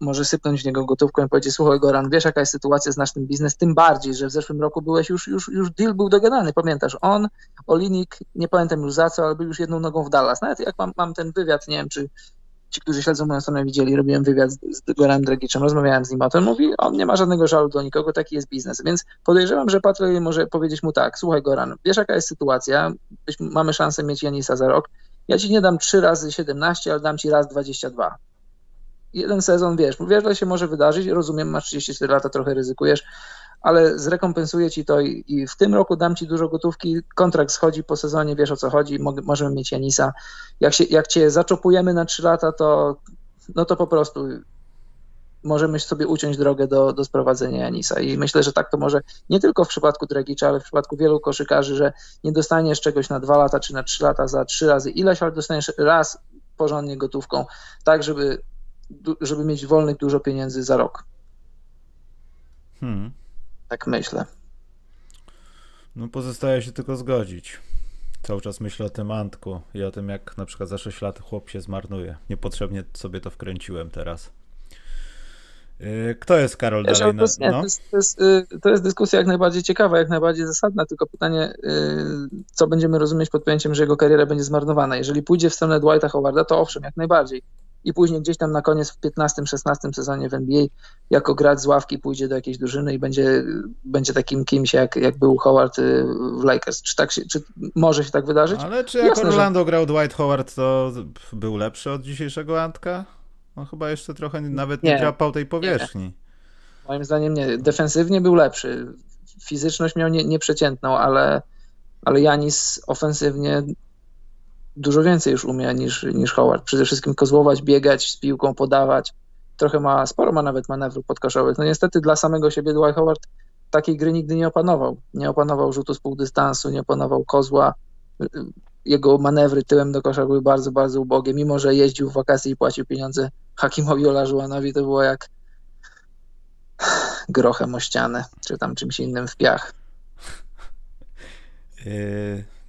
może sypnąć w niego gotówką i powiedzieć: słuchaj Goran, wiesz jaka jest sytuacja, znasz ten biznes, tym bardziej, że w zeszłym roku byłeś już deal był dogadany, pamiętasz, on, Olinik, nie pamiętam już za co, ale był już jedną nogą w Dallas. Nawet jak mam ten wywiad, nie wiem czy ci, którzy śledzą moją stronę widzieli, robiłem wywiad z Goranem Dragiczem, rozmawiałem z nim, a to on mówi, on nie ma żadnego żalu do nikogo, taki jest biznes, więc podejrzewam, że Pat Riley może powiedzieć mu tak: słuchaj Goran, wiesz jaka jest sytuacja, mamy szansę mieć Janisa za rok, ja ci nie dam 3 razy 17, ale dam ci raz 22. Jeden sezon, wiesz, to się może wydarzyć, rozumiem, masz 34 lata, trochę ryzykujesz, ale zrekompensuję ci to i w tym roku dam ci dużo gotówki, kontrakt schodzi po sezonie, wiesz o co chodzi, możemy mieć Janisa. Jak cię zaczopujemy na 3 lata, to po prostu możemy sobie uciąć drogę do sprowadzenia Janisa. I myślę, że tak to może nie tylko w przypadku Dragicza, ale w przypadku wielu koszykarzy, że nie dostaniesz czegoś na 2 lata czy na 3 lata za 3 razy ileś, ale dostaniesz raz porządnie gotówką, tak żeby mieć wolnych dużo pieniędzy za rok. Tak myślę. No pozostaje się tylko zgodzić. Cały czas myślę o tym Antku i o tym, jak na przykład za 6 lat chłop się zmarnuje. Niepotrzebnie sobie to wkręciłem teraz. Kto jest Karol dalej? No? To jest dyskusja jak najbardziej ciekawa, jak najbardziej zasadna, tylko pytanie, co będziemy rozumieć pod pojęciem, że jego kariera będzie zmarnowana. Jeżeli pójdzie w stronę Dwighta Howarda, to owszem, jak najbardziej. I później gdzieś tam na koniec w 15-16 sezonie w NBA jako gracz z ławki pójdzie do jakiejś drużyny i będzie takim kimś jak był Howard w Lakers. Czy może się tak wydarzyć? Ale czy jak jasne, Orlando grał Dwight Howard, to był lepszy od dzisiejszego Antka? On chyba jeszcze trochę nawet nie drapał tej powierzchni. Nie. Moim zdaniem nie. Defensywnie był lepszy. Fizyczność miał nieprzeciętną, ale Janis ofensywnie dużo więcej już umie niż Howard. Przede wszystkim kozłować, biegać z piłką, podawać. Sporo ma nawet manewrów podkoszowych. No niestety dla samego siebie Dwight Howard takiej gry nigdy nie opanował. Nie opanował rzutu z półdystansu, nie opanował kozła. Jego manewry tyłem do kosza były bardzo, bardzo ubogie. Mimo że jeździł w wakacje i płacił pieniądze Hakimowi Olajuwonowi, to było jak grochem o ścianę, czy tam czymś innym w piach.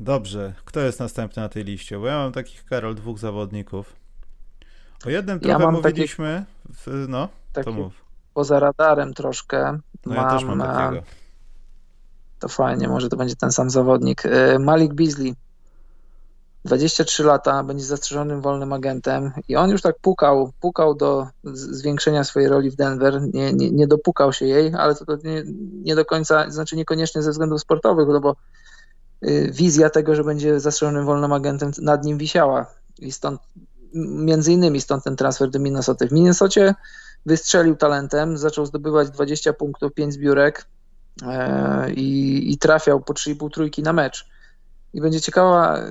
Dobrze, kto jest następny na tej liście? Bo ja mam takich, Karol, 2 zawodników. O jednym trochę mówiliśmy, to mów. Poza radarem troszkę. No ja też mam takiego. To fajnie, może to będzie ten sam zawodnik. Malik Beasley, 23 lata, będzie zastrzeżonym wolnym agentem i on już tak pukał do zwiększenia swojej roli w Denver, nie dopukał się jej, ale to nie do końca, znaczy niekoniecznie ze względów sportowych, no bo wizja tego, że będzie zastrzeżonym wolnym agentem, nad nim wisiała. I stąd, między innymi stąd ten transfer do Minnesoty. W Minnesocie wystrzelił talentem, zaczął zdobywać 20 punktów, 5 zbiórek i trafiał po 3,5 trójki na mecz. I będzie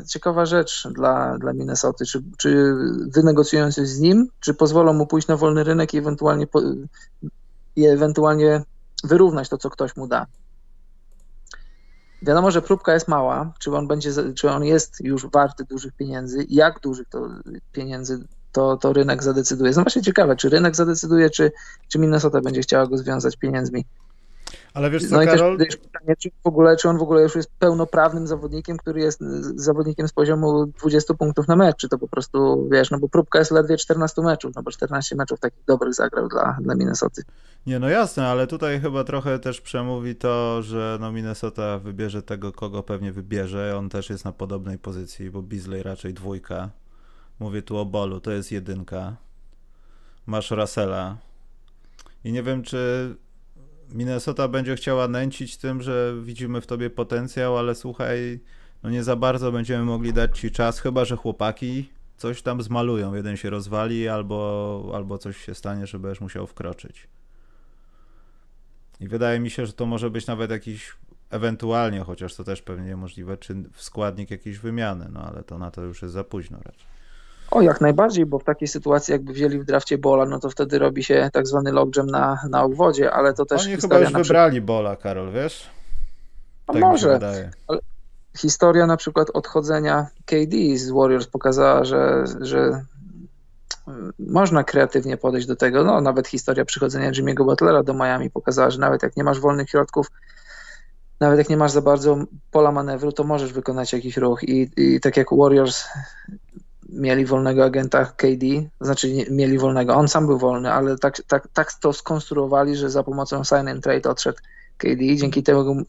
ciekawa rzecz dla Minnesoty, czy wynegocjują coś z nim, czy pozwolą mu pójść na wolny rynek i ewentualnie wyrównać to, co ktoś mu da. Wiadomo, że próbka jest mała, czy on jest już warty dużych pieniędzy, jak dużych to pieniędzy, to rynek zadecyduje. Jest właśnie ciekawe, czy rynek zadecyduje, czy Minnesota będzie chciała go związać pieniędzmi. Ale wiesz co, Karol? Też pytanie, czy on w ogóle już jest pełnoprawnym zawodnikiem, który jest zawodnikiem z poziomu 20 punktów na mecz, czy to po prostu, wiesz, no bo próbka jest ledwie 14 meczów, no bo 14 meczów takich dobrych zagrał dla Minnesoty. Nie, no jasne, ale tutaj chyba trochę też przemówi to, że no Minnesota wybierze tego, kogo pewnie wybierze, on też jest na podobnej pozycji, bo Beasley raczej 2, mówię tu o Bolu, to jest 1, masz Russella i nie wiem, czy Minnesota będzie chciała nęcić tym, że widzimy w tobie potencjał, ale słuchaj, no nie za bardzo będziemy mogli dać ci czas, chyba że chłopaki coś tam zmalują, jeden się rozwali albo coś się stanie, że będziesz musiał wkroczyć. I wydaje mi się, że to może być nawet jakiś, ewentualnie, chociaż to też pewnie niemożliwe, czy składnik jakiejś wymiany, no ale to na to już jest za późno raczej. O, jak najbardziej, bo w takiej sytuacji jakby wzięli w drafcie Bola, no to wtedy robi się tak zwany logjam na obwodzie, ale to też... Oni chyba już wybrali Bola, Karol, wiesz? No tak może, ale historia na przykład odchodzenia KD z Warriors pokazała, że można kreatywnie podejść do tego, no nawet historia przychodzenia Jimmy'ego Butlera do Miami pokazała, że nawet jak nie masz wolnych środków, nawet jak nie masz za bardzo pola manewru, to możesz wykonać jakiś ruch i tak jak Warriors mieli wolnego agenta KD, znaczy nie, mieli wolnego, on sam był wolny, ale tak to skonstruowali, że za pomocą sign and trade odszedł KD,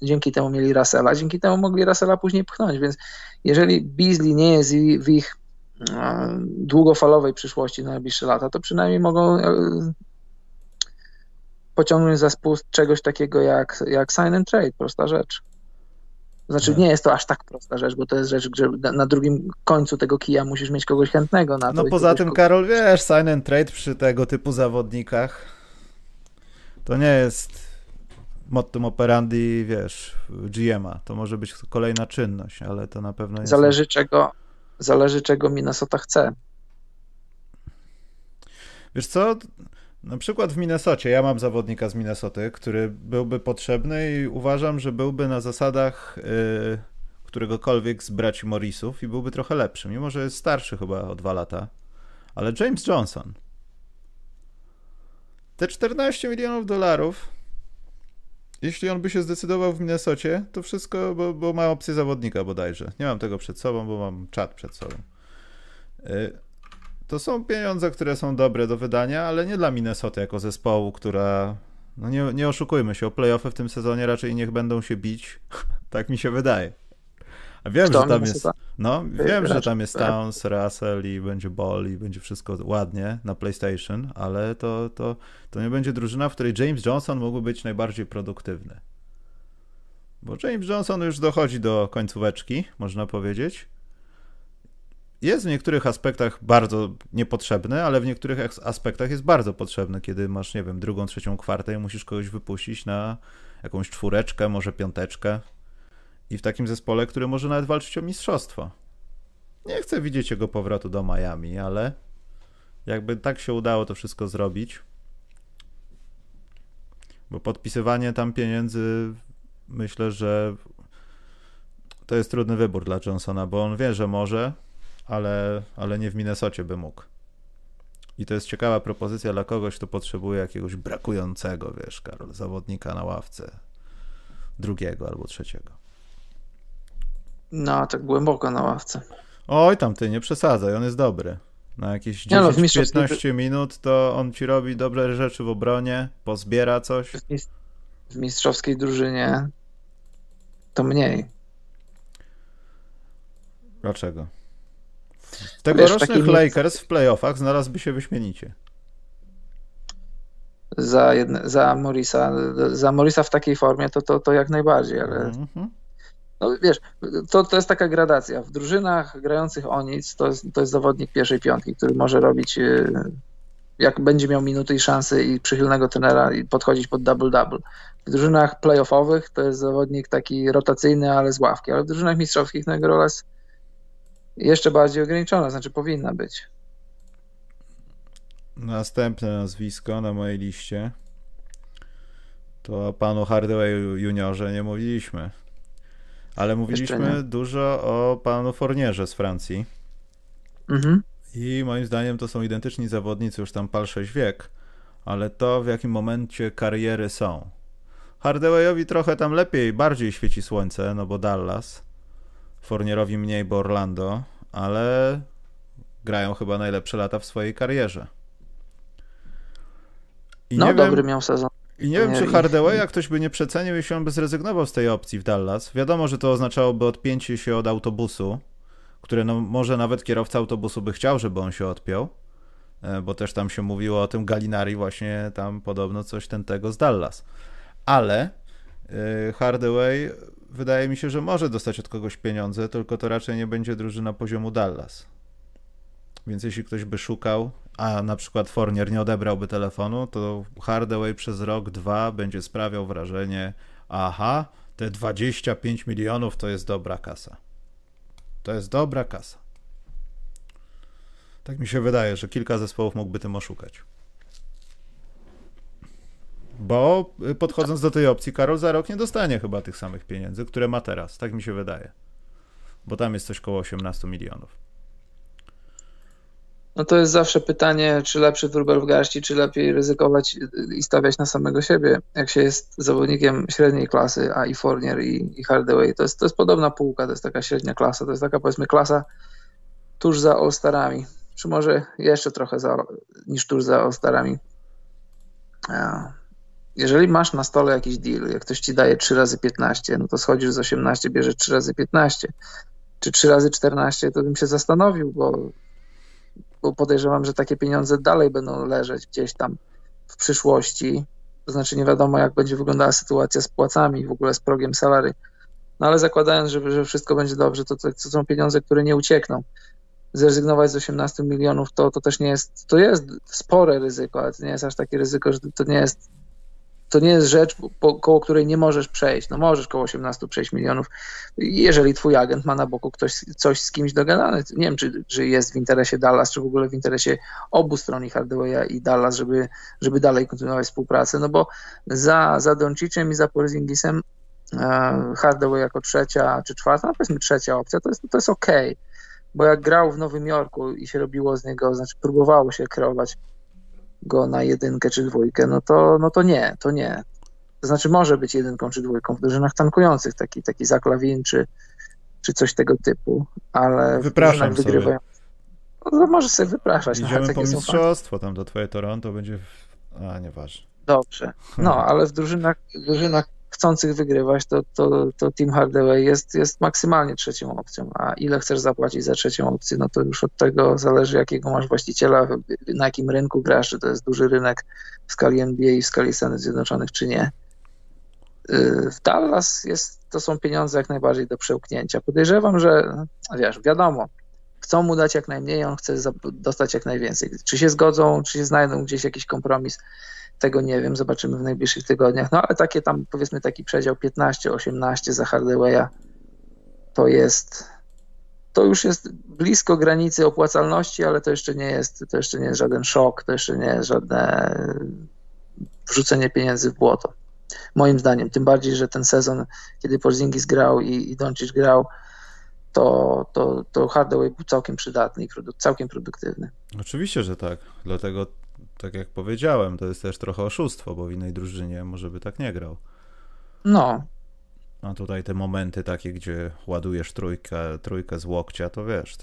dzięki temu mieli Russella, dzięki temu mogli Russella później pchnąć, więc jeżeli Beasley nie jest w ich długofalowej przyszłości na najbliższe lata, to przynajmniej mogą pociągnąć za spust czegoś takiego jak sign and trade, prosta rzecz. Znaczy nie jest to aż tak prosta rzecz, bo to jest rzecz, że na drugim końcu tego kija musisz mieć kogoś chętnego na to. No poza tym, Karol, wiesz, sign and trade przy tego typu zawodnikach to nie jest mottum operandi, wiesz, GM-a. To może być kolejna czynność, ale to na pewno jest... Zależy czego Minnesota chce. Wiesz co... Na przykład w Minnesocie, ja mam zawodnika z Minnesoty, który byłby potrzebny i uważam, że byłby na zasadach któregokolwiek z braci Morrisów i byłby trochę lepszy, mimo że jest starszy chyba o 2 lata, ale James Johnson. Te $14 milionów, jeśli on by się zdecydował w Minnesocie, to wszystko, bo ma opcję zawodnika bodajże. Nie mam tego przed sobą, bo mam czat przed sobą. To są pieniądze, które są dobre do wydania, ale nie dla Minnesoty jako zespołu, która... No nie oszukujmy się, o play-offy w tym sezonie raczej niech będą się bić. Tak mi się wydaje. A wiem, że tam jest... No, wiem, że tam jest Towns, Russell i będzie Ball i będzie wszystko ładnie na PlayStation, ale to nie będzie drużyna, w której James Johnson mógłby być najbardziej produktywny. Bo James Johnson już dochodzi do końcóweczki, można powiedzieć. Jest w niektórych aspektach bardzo niepotrzebny, ale w niektórych aspektach jest bardzo potrzebny, kiedy masz, nie wiem, 2., 3. kwartę i musisz kogoś wypuścić na jakąś 4, może 5. i w takim zespole, który może nawet walczyć o mistrzostwo. Nie chcę widzieć jego powrotu do Miami, ale jakby tak się udało to wszystko zrobić, bo podpisywanie tam pieniędzy, myślę, że to jest trudny wybór dla Johnsona, bo on wie, że może... Ale nie w Minnesocie by mógł. I to jest ciekawa propozycja dla kogoś, kto potrzebuje jakiegoś brakującego, wiesz, Karol, zawodnika na ławce 2. albo 3. No, tak głęboko na ławce. Oj, tam ty, nie przesadzaj, on jest dobry. Na jakieś 10-15 minut to on ci robi dobre rzeczy w obronie, pozbiera coś. W mistrzowskiej drużynie to mniej. Dlaczego? W tegorocznych Lakers w playoffach znalazłby się wyśmienicie. Za Morrisa w takiej formie to jak najbardziej, ale no wiesz, to jest taka gradacja. W drużynach grających o nic to jest zawodnik 1. piątki, który może robić, jak będzie miał minuty i szansy i przychylnego trenera i podchodzić pod double-double. W drużynach playoffowych to jest zawodnik taki rotacyjny, ale z ławki, ale w drużynach mistrzowskich jego rola jest jeszcze bardziej ograniczona, znaczy powinna być. Następne nazwisko na mojej liście to o panu Hardaway juniorze nie mówiliśmy, ale mówiliśmy dużo o panu Fournierze z Francji. Mhm. I moim zdaniem to są identyczni zawodnicy, już tam pal 6 wiek, ale to w jakim momencie kariery są. Hardawayowi trochę tam lepiej, bardziej świeci słońce, no bo Dallas. Fournierowi mniej, bo Orlando, ale grają chyba najlepsze lata w swojej karierze. Dobry miał sezon. I nie wiem, czy Hardawaya ktoś by nie przecenił, jeśli on by zrezygnował z tej opcji w Dallas. Wiadomo, że to oznaczałoby odpięcie się od autobusu, które no, może nawet kierowca autobusu by chciał, żeby on się odpiął, bo też tam się mówiło o tym Gallinari, właśnie tam podobno coś tego z Dallas. Ale Hardaway... Wydaje mi się, że może dostać od kogoś pieniądze, tylko to raczej nie będzie drużyna poziomu Dallas. Więc jeśli ktoś by szukał, a na przykład Fournier nie odebrałby telefonu, to Hardaway przez rok, dwa będzie sprawiał wrażenie, aha, te 25 milionów to jest dobra kasa. To jest dobra kasa. Tak mi się wydaje, że kilka zespołów mógłby tym oszukać. Bo podchodząc do tej opcji, Karol za rok nie dostanie chyba tych samych pieniędzy, które ma teraz. Tak mi się wydaje. Bo tam jest coś koło 18 milionów. No to jest zawsze pytanie, czy lepszy wróbel w garści, czy lepiej ryzykować i stawiać na samego siebie, jak się jest zawodnikiem średniej klasy, a i Fournier i Hardaway. To jest podobna półka, to jest taka średnia klasa, to jest taka powiedzmy klasa tuż za All-Starami, czy może jeszcze trochę niż tuż za All-Starami. Jeżeli masz na stole jakiś deal, jak ktoś ci daje 3 razy 15, no to schodzisz z 18, bierzesz 3 razy 15, czy 3 razy 14, to bym się zastanowił, bo podejrzewam, że takie pieniądze dalej będą leżeć gdzieś tam w przyszłości, to znaczy nie wiadomo, jak będzie wyglądała sytuacja z płacami, w ogóle z progiem salary, no ale zakładając, że wszystko będzie dobrze, to są pieniądze, które nie uciekną. Zrezygnować z 18 milionów, to też nie jest, to jest spore ryzyko, ale to nie jest aż takie ryzyko, że to nie jest rzecz, koło której nie możesz przejść. No możesz koło 18 przejść milionów, jeżeli twój agent ma na boku ktoś coś z kimś dogadane. Nie wiem, czy jest w interesie Dallas, czy w ogóle w interesie obu stron i Hardawaya i Dallas, żeby dalej kontynuować współpracę, no bo za Doncicem i za Porzingisem Hardaway jako trzecia czy czwarta, no powiedzmy trzecia opcja, to jest okej, bo jak grał w Nowym Jorku i się robiło z niego, znaczy próbowało się kreować go na jedynkę czy dwójkę, no to nie. To znaczy może być jedynką czy dwójką w drużynach tankujących, taki Zach Lavine czy coś tego typu, ale wypraszam wygrywają. No, możesz sobie wypraszać. Idziemy po mistrzostwo, tam do twoje Toronto będzie, nieważne. Dobrze, no ale w drużynach chcących wygrywać, to Team Hardaway jest maksymalnie trzecią opcją, a ile chcesz zapłacić za trzecią opcję, no to już od tego zależy, jakiego masz właściciela, na jakim rynku grasz, czy to jest duży rynek w skali NBA i w skali Stanów Zjednoczonych, czy nie. W Dallas to są pieniądze jak najbardziej do przełknięcia. Podejrzewam, że wiadomo, chcą mu dać jak najmniej, on chce dostać jak najwięcej. Czy się zgodzą, czy się znajdą gdzieś jakiś kompromis, tego nie wiem, zobaczymy w najbliższych tygodniach, no ale takie tam, powiedzmy, taki przedział 15-18 za Hardawaya to już jest blisko granicy opłacalności, ale to jeszcze nie jest żaden szok, to jeszcze nie jest żadne wrzucenie pieniędzy w błoto. Moim zdaniem, tym bardziej, że ten sezon, kiedy Porzingis grał i Doncic grał, to Hardaway był całkiem przydatny i całkiem produktywny. Oczywiście, że tak, dlatego tak jak powiedziałem, to jest też trochę oszustwo, bo w innej drużynie może by tak nie grał. No. A tutaj te momenty takie, gdzie ładujesz trójkę z łokcia, to wiesz,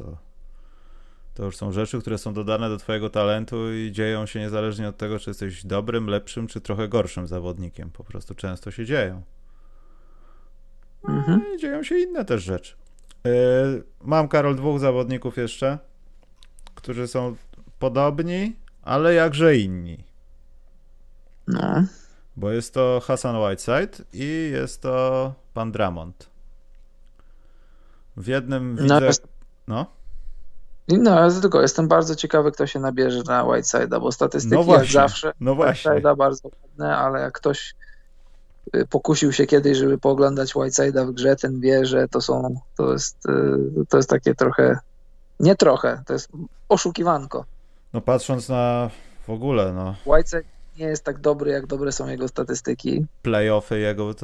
to już są rzeczy, które są dodane do twojego talentu i dzieją się niezależnie od tego, czy jesteś dobrym, lepszym, czy trochę gorszym zawodnikiem. Po prostu często się dzieją. Mhm. I dzieją się inne też rzeczy. Mam, Karol, 2 zawodników jeszcze, którzy są podobni, ale jakże inni. No. Bo jest to Hassan Whiteside i jest to pan Drummond. W jednym widzę... No, jestem bardzo ciekawy, kto się nabierze na Whiteside'a, bo statystyki jak zawsze Whiteside'a bardzo ładne, ale jak ktoś pokusił się kiedyś, żeby pooglądać Whiteside'a w grze, ten wie, że to jest takie trochę... Nie trochę, to jest oszukiwanko. No patrząc na w ogóle, no... Whiteside nie jest tak dobry, jak dobre są jego statystyki. Playoffy jego,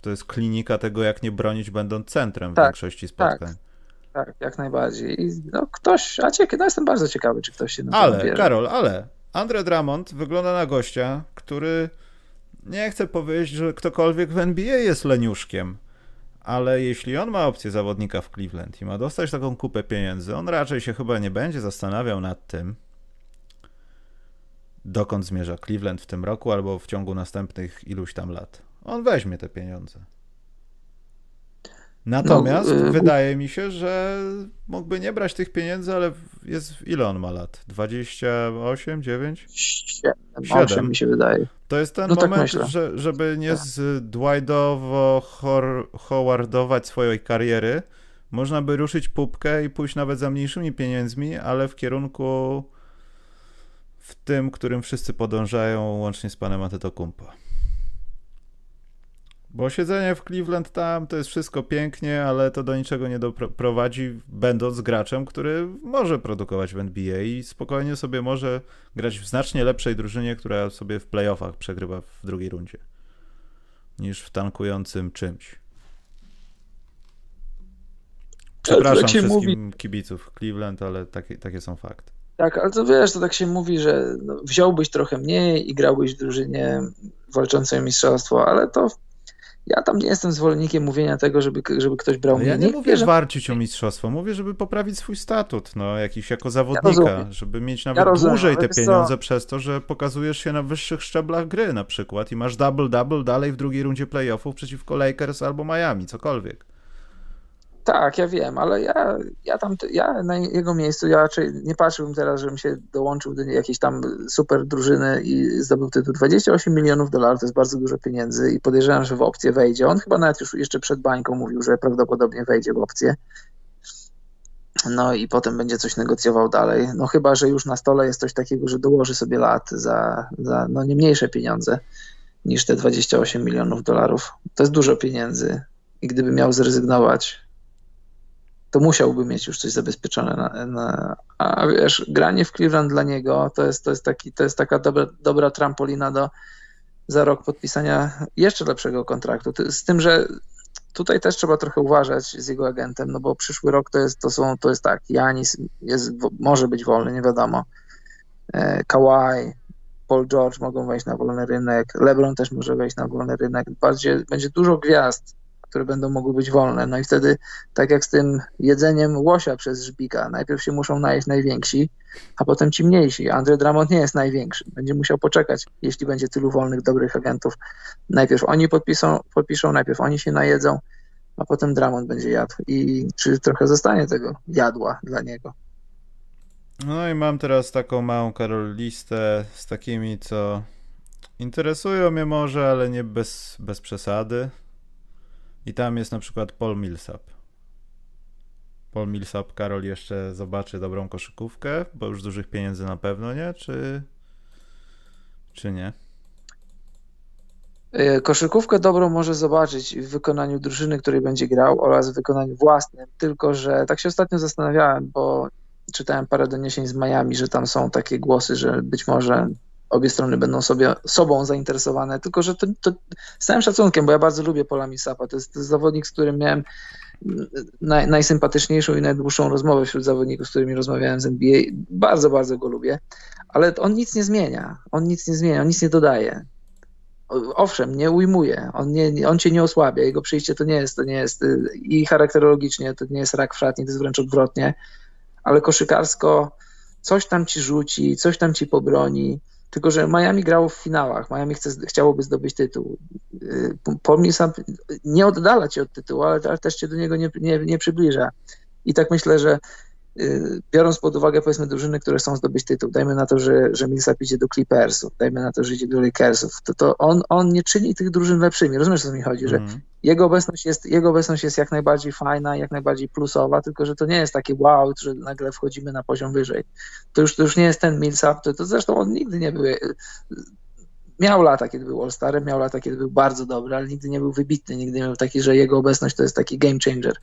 to jest klinika tego, jak nie bronić będąc centrem w większości spotkań. Tak, jak najbardziej. I no ktoś, jestem bardzo ciekawy, czy ktoś się na to nabierze. Ale Andre Drummond wygląda na gościa, który nie chcę powiedzieć, że ktokolwiek w NBA jest leniuszkiem, ale jeśli on ma opcję zawodnika w Cleveland i ma dostać taką kupę pieniędzy, on raczej się chyba nie będzie zastanawiał nad tym, dokąd zmierza Cleveland w tym roku albo w ciągu następnych iluś tam lat. On weźmie te pieniądze. Natomiast wydaje mi się, że mógłby nie brać tych pieniędzy, ale ile on ma lat? 28, 9? 7 mi się wydaje. To jest ten moment, tak żeby nie zdłajdowo howardować swojej kariery. Można by ruszyć pupkę i pójść nawet za mniejszymi pieniędzmi, ale w kierunku w tym, którym wszyscy podążają, łącznie z panem Antetokounmpo. Bo siedzenie w Cleveland tam to jest wszystko pięknie, ale to do niczego nie doprowadzi, będąc graczem, który może produkować w NBA i spokojnie sobie może grać w znacznie lepszej drużynie, która sobie w playoffach przegrywa w drugiej rundzie, niż w tankującym czymś. Przepraszam tak wszystkim kibiców Cleveland, ale takie są fakty. Tak, ale to wiesz, to tak się mówi, że wziąłbyś trochę mniej i grałbyś w drużynie walczącej o mistrzostwo, ale to ja tam nie jestem zwolennikiem mówienia tego, żeby ktoś brał mniej. Ja nie mówię walczyć o mistrzostwo, mówię, żeby poprawić swój statut, no jakiś jako zawodnika, żeby mieć nawet dłużej te pieniądze przez to, że pokazujesz się na wyższych szczeblach gry na przykład i masz double-double dalej w drugiej rundzie playoffów przeciwko Lakers albo Miami, cokolwiek. Tak, ja wiem, ale ja na jego miejscu, ja raczej nie patrzyłbym teraz, żebym się dołączył do jakiejś tam super drużyny i zdobył tytuł. 28 milionów dolarów to jest bardzo dużo pieniędzy i podejrzewam, że w opcję wejdzie. On chyba nawet już jeszcze przed bańką mówił, że prawdopodobnie wejdzie w opcję. No i potem będzie coś negocjował dalej. No chyba, że już na stole jest coś takiego, że dołoży sobie lat za no nie mniejsze pieniądze niż te 28 milionów dolarów. To jest dużo pieniędzy i gdyby miał zrezygnować, to musiałby mieć już coś zabezpieczone. A wiesz, granie w Cleveland dla niego to jest taka dobra trampolina za rok podpisania jeszcze lepszego kontraktu. Z tym, że tutaj też trzeba trochę uważać z jego agentem, no bo przyszły rok to jest tak, Giannis może być wolny, nie wiadomo. Kawhi, Paul George mogą wejść na wolny rynek, LeBron też może wejść na wolny rynek. Będzie dużo gwiazd, które będą mogły być wolne. No i wtedy, tak jak z tym jedzeniem łosia przez żbika, najpierw się muszą najeść najwięksi, a potem ci mniejsi. Andre Drummond nie jest największy. Będzie musiał poczekać, jeśli będzie tylu wolnych, dobrych agentów. Najpierw oni podpiszą, najpierw oni się najedzą, a potem Drummond będzie jadł. I czy trochę zostanie tego jadła dla niego? No i mam teraz taką małą, Karol, listę z takimi, co interesują mnie może, ale nie bez przesady. I tam jest na przykład Paul Millsap, Karol, jeszcze zobaczy dobrą koszykówkę, bo już dużych pieniędzy na pewno nie, czy nie? Koszykówkę dobrą może zobaczyć w wykonaniu drużyny, której będzie grał, oraz w wykonaniu własnym, tylko że tak się ostatnio zastanawiałem, bo czytałem parę doniesień z Miami, że tam są takie głosy, że być może obie strony będą sobą zainteresowane, tylko że to z całym szacunkiem, bo ja bardzo lubię Paula Millsapa, to jest zawodnik, z którym miałem najsympatyczniejszą i najdłuższą rozmowę wśród zawodników, z którymi rozmawiałem z NBA, bardzo, bardzo go lubię, ale on nic nie zmienia, on nic nie dodaje. Owszem, nie ujmuje, on cię nie osłabia, jego przyjście to nie jest i charakterologicznie to nie jest rak w szatni, to jest wręcz odwrotnie, ale koszykarsko coś tam ci rzuci, coś tam ci pobroni. Tylko że Miami grało w finałach, Miami chciałoby zdobyć tytuł. Paul Millsap nie oddala cię od tytułu, ale też cię do niego nie przybliża. I tak myślę, że biorąc pod uwagę, powiedzmy, drużyny, które chcą zdobyć tytuł, dajmy na to, że Millsap idzie do Clippersów, dajmy na to, że idzie do Lakersów, to on nie czyni tych drużyn lepszymi. Rozumiesz, o co mi chodzi? Że jego obecność jest jak najbardziej fajna, jak najbardziej plusowa, tylko że to nie jest takie wow, że nagle wchodzimy na poziom wyżej. To już nie jest ten Millsap, to zresztą on nigdy nie był... Miał lata, kiedy był All-Starem, miał lata, kiedy był bardzo dobry, ale nigdy nie był wybitny, nigdy nie był taki, że jego obecność to jest taki game changer.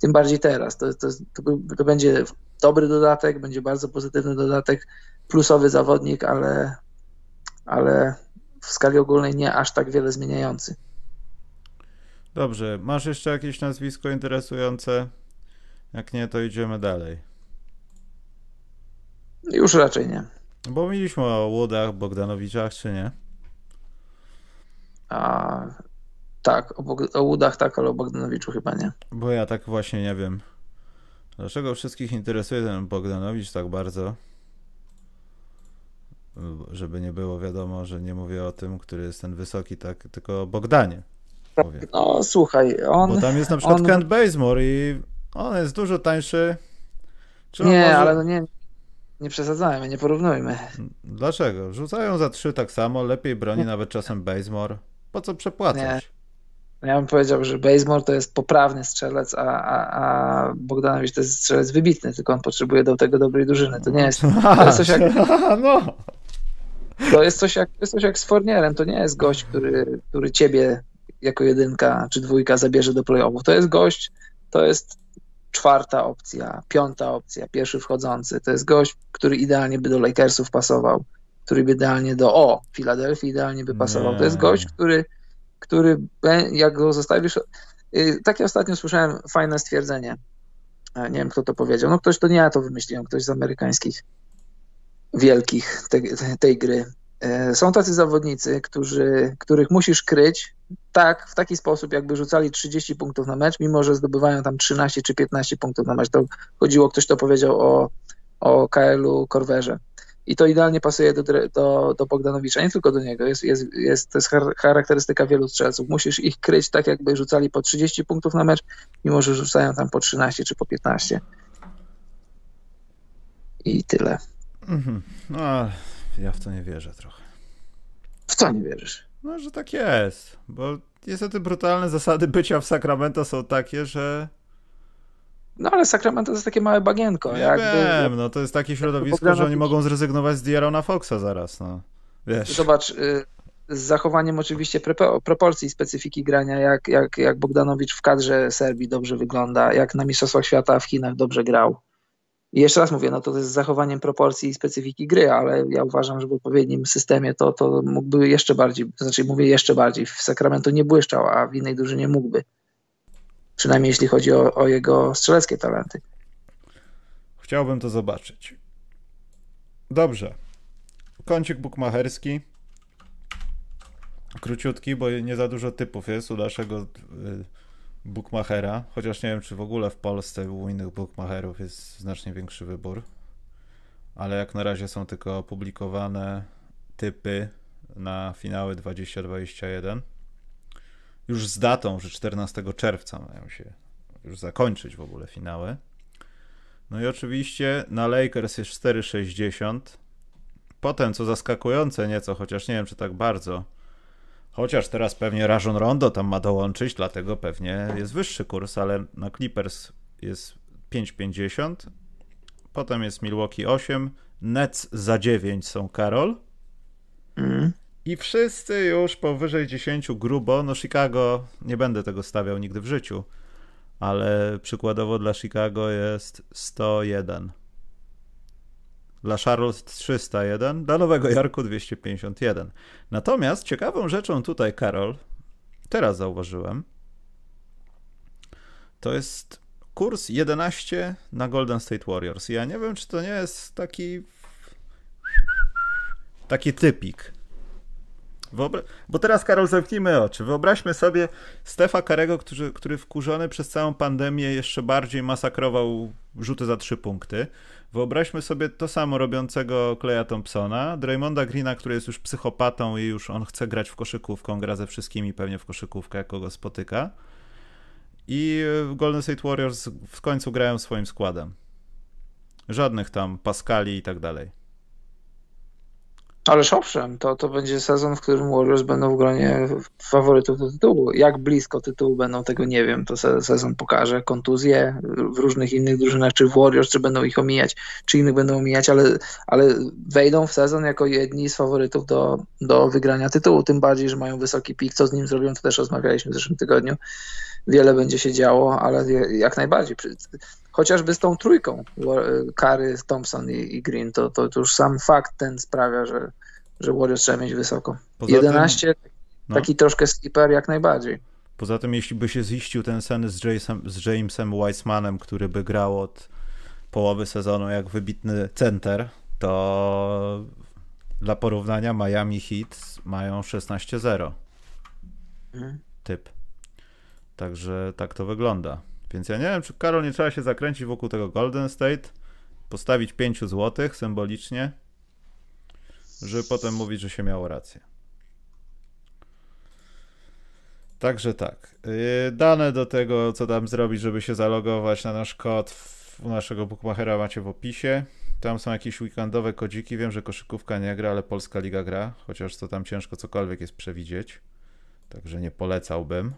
Tym bardziej teraz. To będzie dobry dodatek, będzie bardzo pozytywny dodatek, plusowy zawodnik, ale w skali ogólnej nie aż tak wiele zmieniający. Dobrze, masz jeszcze jakieś nazwisko interesujące? Jak nie, to idziemy dalej. Już raczej nie. Bo mówiliśmy o Woodach, Bogdanowiczach, czy nie? Tak, o Woodach tak, ale o Bogdanowiczu chyba nie. Bo ja tak właśnie nie wiem. Dlaczego wszystkich interesuje ten Bogdanowicz tak bardzo? Żeby nie było wiadomo, że nie mówię o tym, który jest ten wysoki, tak, tylko o Bogdanie. Powiem. No słuchaj, bo tam jest na przykład Kent Bazemore i on jest dużo tańszy. Czy nie, może... ale no nie przesadzajmy, nie porównujmy. Dlaczego? Rzucają za 3 tak samo, lepiej broni nawet czasem Bazemore. Po co przepłacać? Nie. Ja bym powiedział, że Bazemore to jest poprawny strzelec, a Bogdanowicz to jest strzelec wybitny, tylko on potrzebuje do tego dobrej drużyny. To nie jest... To jest coś jak... No. To jest coś jak z Fournierem. To nie jest gość, który ciebie jako jedynka czy dwójka zabierze do play-offów. To jest gość, to jest czwarta opcja, piąta opcja, pierwszy wchodzący. To jest gość, który idealnie by do Lakersów pasował, który by idealnie do Filadelfii idealnie by pasował. Nie. To jest gość, który jak go zostawisz... Takie ostatnio słyszałem fajne stwierdzenie. Nie wiem, kto to powiedział. No ktoś, to nie ja to wymyśliłem, ktoś z amerykańskich wielkich tej gry. Są tacy zawodnicy, których musisz kryć tak, w taki sposób, jakby rzucali 30 punktów na mecz, mimo że zdobywają tam 13 czy 15 punktów na mecz. To chodziło, ktoś to powiedział o KL-u Korwerze. I to idealnie pasuje do Bogdanowicza, nie tylko do niego. To jest charakterystyka wielu strzelców. Musisz ich kryć tak, jakby rzucali po 30 punktów na mecz, mimo że rzucają tam po 13 czy po 15. I tyle. Mhm. No, ja w to nie wierzę trochę. W co nie wierzysz? No, że tak jest, bo niestety brutalne zasady bycia w Sacramento są takie, że... No ale Sacramento to jest takie małe bagienko. Ja wiem, no to jest takie środowisko, że oni mogą zrezygnować z D'Arona Foxa zaraz, no. Wiesz. Zobacz, z zachowaniem oczywiście proporcji i specyfiki grania, jak Bogdanowicz w kadrze Serbii dobrze wygląda, jak na Mistrzostwach Świata w Chinach dobrze grał. I jeszcze raz mówię, no to jest z zachowaniem proporcji i specyfiki gry, ale ja uważam, że w odpowiednim systemie to mógłby jeszcze bardziej, to znaczy mówię jeszcze bardziej, w Sacramento nie błyszczał, a w innej drużynie mógłby. Przynajmniej jeśli chodzi o jego strzeleckie talenty. Chciałbym to zobaczyć. Dobrze. Kącik bukmacherski. Króciutki, bo nie za dużo typów jest u naszego bukmachera. Chociaż nie wiem, czy w ogóle w Polsce u innych bukmacherów jest znacznie większy wybór. Ale jak na razie są tylko opublikowane typy na finały 2021. Już z datą, że 14 czerwca mają się już zakończyć w ogóle finały. No i oczywiście na Lakers jest 4,60. Potem, co zaskakujące nieco, chociaż nie wiem, czy tak bardzo, chociaż teraz pewnie Rajon Rondo tam ma dołączyć, dlatego pewnie jest wyższy kurs, ale na Clippers jest 5,50. Potem jest Milwaukee 8. Nets za 9 są, Karol. I wszyscy już powyżej 10 grubo, no Chicago, nie będę tego stawiał nigdy w życiu, ale przykładowo dla Chicago jest 101. Dla Charlotte 301, dla Nowego Jorku 251. Natomiast ciekawą rzeczą tutaj, Karol, teraz zauważyłem, to jest kurs 11 na Golden State Warriors. Ja nie wiem, czy to nie jest taki typik. Bo teraz, Karol, zamknijmy oczy. Wyobraźmy sobie Stefa Karego, który wkurzony przez całą pandemię jeszcze bardziej masakrował rzuty za 3 punkty. Wyobraźmy sobie to samo robiącego Klaya Thompsona, Draymonda Greena, który jest już psychopatą i już on chce grać w koszykówkę, on gra ze wszystkimi pewnie w koszykówkę, jak go spotyka. I Golden State Warriors w końcu grają swoim składem. Żadnych tam Pascali i tak dalej. Ależ owszem, to będzie sezon, w którym Warriors będą w gronie faworytów do tytułu. Jak blisko tytułu będą, tego nie wiem. To sezon pokaże. Kontuzje w różnych innych drużynach, czy w Warriors, czy będą ich omijać, czy innych będą omijać, ale wejdą w sezon jako jedni z faworytów do wygrania tytułu. Tym bardziej, że mają wysoki pik. Co z nim zrobią, to też rozmawialiśmy w zeszłym tygodniu. Wiele będzie się działo, ale jak najbardziej. Chociażby z tą trójką, Curry, Thompson i Green, to już sam fakt ten sprawia, że Warriors trzeba mieć wysoko. Poza 11, tym, taki troszkę sleeper jak najbardziej. Poza tym, jeśli by się ziścił ten sen z Jamesem Weissmanem, który by grał od połowy sezonu jak wybitny center, to dla porównania Miami Heat mają 16-0 typ. Także tak to wygląda. Więc ja nie wiem, czy, Karol, nie trzeba się zakręcić wokół tego Golden State, postawić 5 zł symbolicznie, żeby potem mówić, że się miało rację. Także tak. Dane do tego, co tam zrobić, żeby się zalogować na nasz kod u naszego bookmachera, macie w opisie. Tam są jakieś weekendowe kodziki. Wiem, że koszykówka nie gra, ale Polska Liga gra, chociaż to tam ciężko cokolwiek jest przewidzieć. Także nie polecałbym.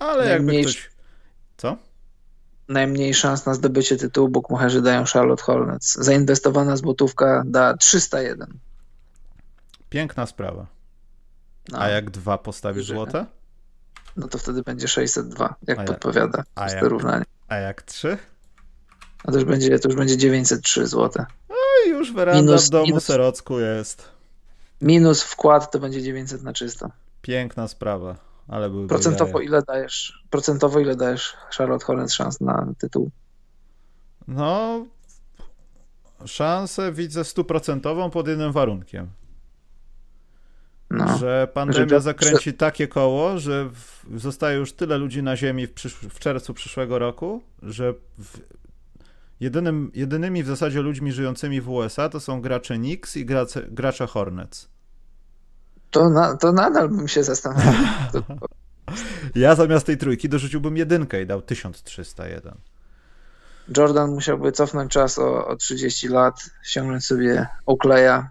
Ale najmniej... jakby ktoś... Co? Najmniej szans na zdobycie tytułu bukmacherzy dają Charlotte Hornets. Zainwestowana złotówka da 301. Piękna sprawa. No. A jak dwa postawisz złote? No to wtedy będzie 602, jak podpowiada to równanie. A jak trzy? A to już będzie 903 zł. No już weranda minus, w domu minus, Serocku jest. Minus wkład to będzie 900 na czysto. Piękna sprawa, ale były Procentowo ile dajesz Charlotte Hornets szans na tytuł? No, szansę widzę 100% pod jednym warunkiem. No, że pandemia zakręci takie koło, że zostaje już tyle ludzi na ziemi w czerwcu przyszłego roku, że jedynymi w zasadzie ludźmi żyjącymi w USA to są gracze Knicks i gracze Hornets. To nadal bym się zastanawiał. Ja zamiast tej trójki dorzuciłbym jedynkę i dał 1301. Jordan musiałby cofnąć czas o 30 lat, ściągnąć sobie Oakley'a,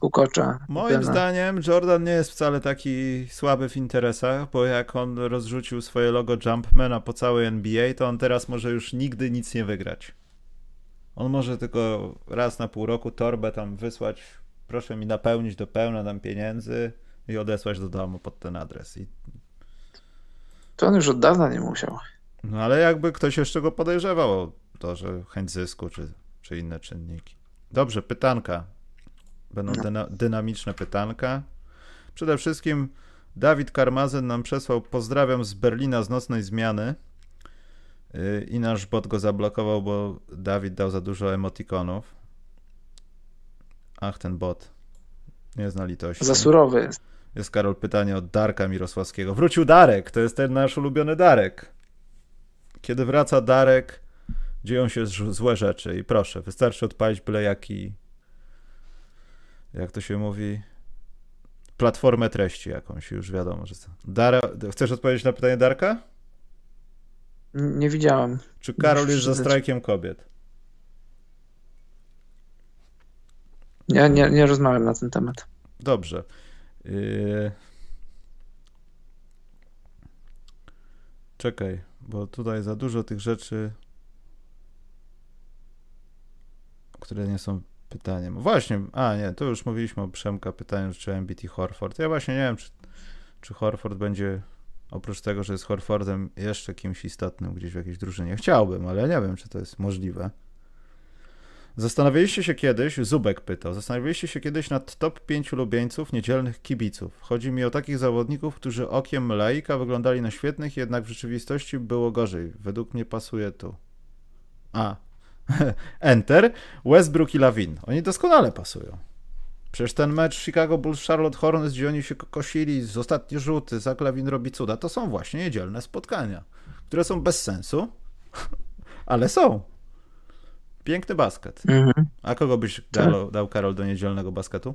Kukocza. Moim zdaniem Jordan nie jest wcale taki słaby w interesach, bo jak on rozrzucił swoje logo Jumpmana po całej NBA, to on teraz może już nigdy nic nie wygrać. On może tylko raz na pół roku torbę tam wysłać, proszę mi napełnić do pełna tam pieniędzy i odesłać do domu pod ten adres. To on już od dawna nie musiał. No ale jakby ktoś jeszcze go podejrzewał o to, że chęć zysku czy inne czynniki. Dobrze, pytanka. Będą dynamiczne pytanka. Przede wszystkim Dawid Karmazyn nam przesłał: pozdrawiam z Berlina z nocnej zmiany. I nasz bot go zablokował, bo Dawid dał za dużo emotikonów. Ach, ten bot. Nie zna litości. Za surowy jest. Jest, Karol, pytanie od Darka Mirosławskiego. Wrócił Darek, to jest ten nasz ulubiony Darek. Kiedy wraca Darek, dzieją się złe rzeczy i proszę, wystarczy odpalić byle jaki... Jak to się mówi? Platformę treści jakąś, już wiadomo, że co. Chcesz odpowiedzieć na pytanie Darka? Nie widziałem. Czy Karol jest za strajkiem kobiet? Ja nie rozmawiam na ten temat. Dobrze. Czekaj, bo tutaj za dużo tych rzeczy, które nie są pytaniem. Właśnie, to już mówiliśmy o Przemka, pytaniu, czy MBT Horford. Ja właśnie nie wiem, czy Horford będzie, oprócz tego, że jest Horfordem, jeszcze kimś istotnym gdzieś w jakiejś drużynie. Chciałbym, ale nie wiem, czy to jest możliwe. Zastanawialiście się kiedyś, Zubek pytał, nad top 5 ulubieńców niedzielnych kibiców. Chodzi mi o takich zawodników, którzy okiem laika wyglądali na świetnych, jednak w rzeczywistości było gorzej. Według mnie pasuje tu. Enter, Westbrook i Lawin. Oni doskonale pasują. Przecież ten mecz Chicago Bulls Charlotte Hornets, gdzie oni się kokosili z ostatnie rzuty, Zach Lawin robi cuda, to są właśnie niedzielne spotkania, które są bez sensu, ale są. Piękny basket. Mhm. A kogo byś dał, Karol, do niedzielnego basketu?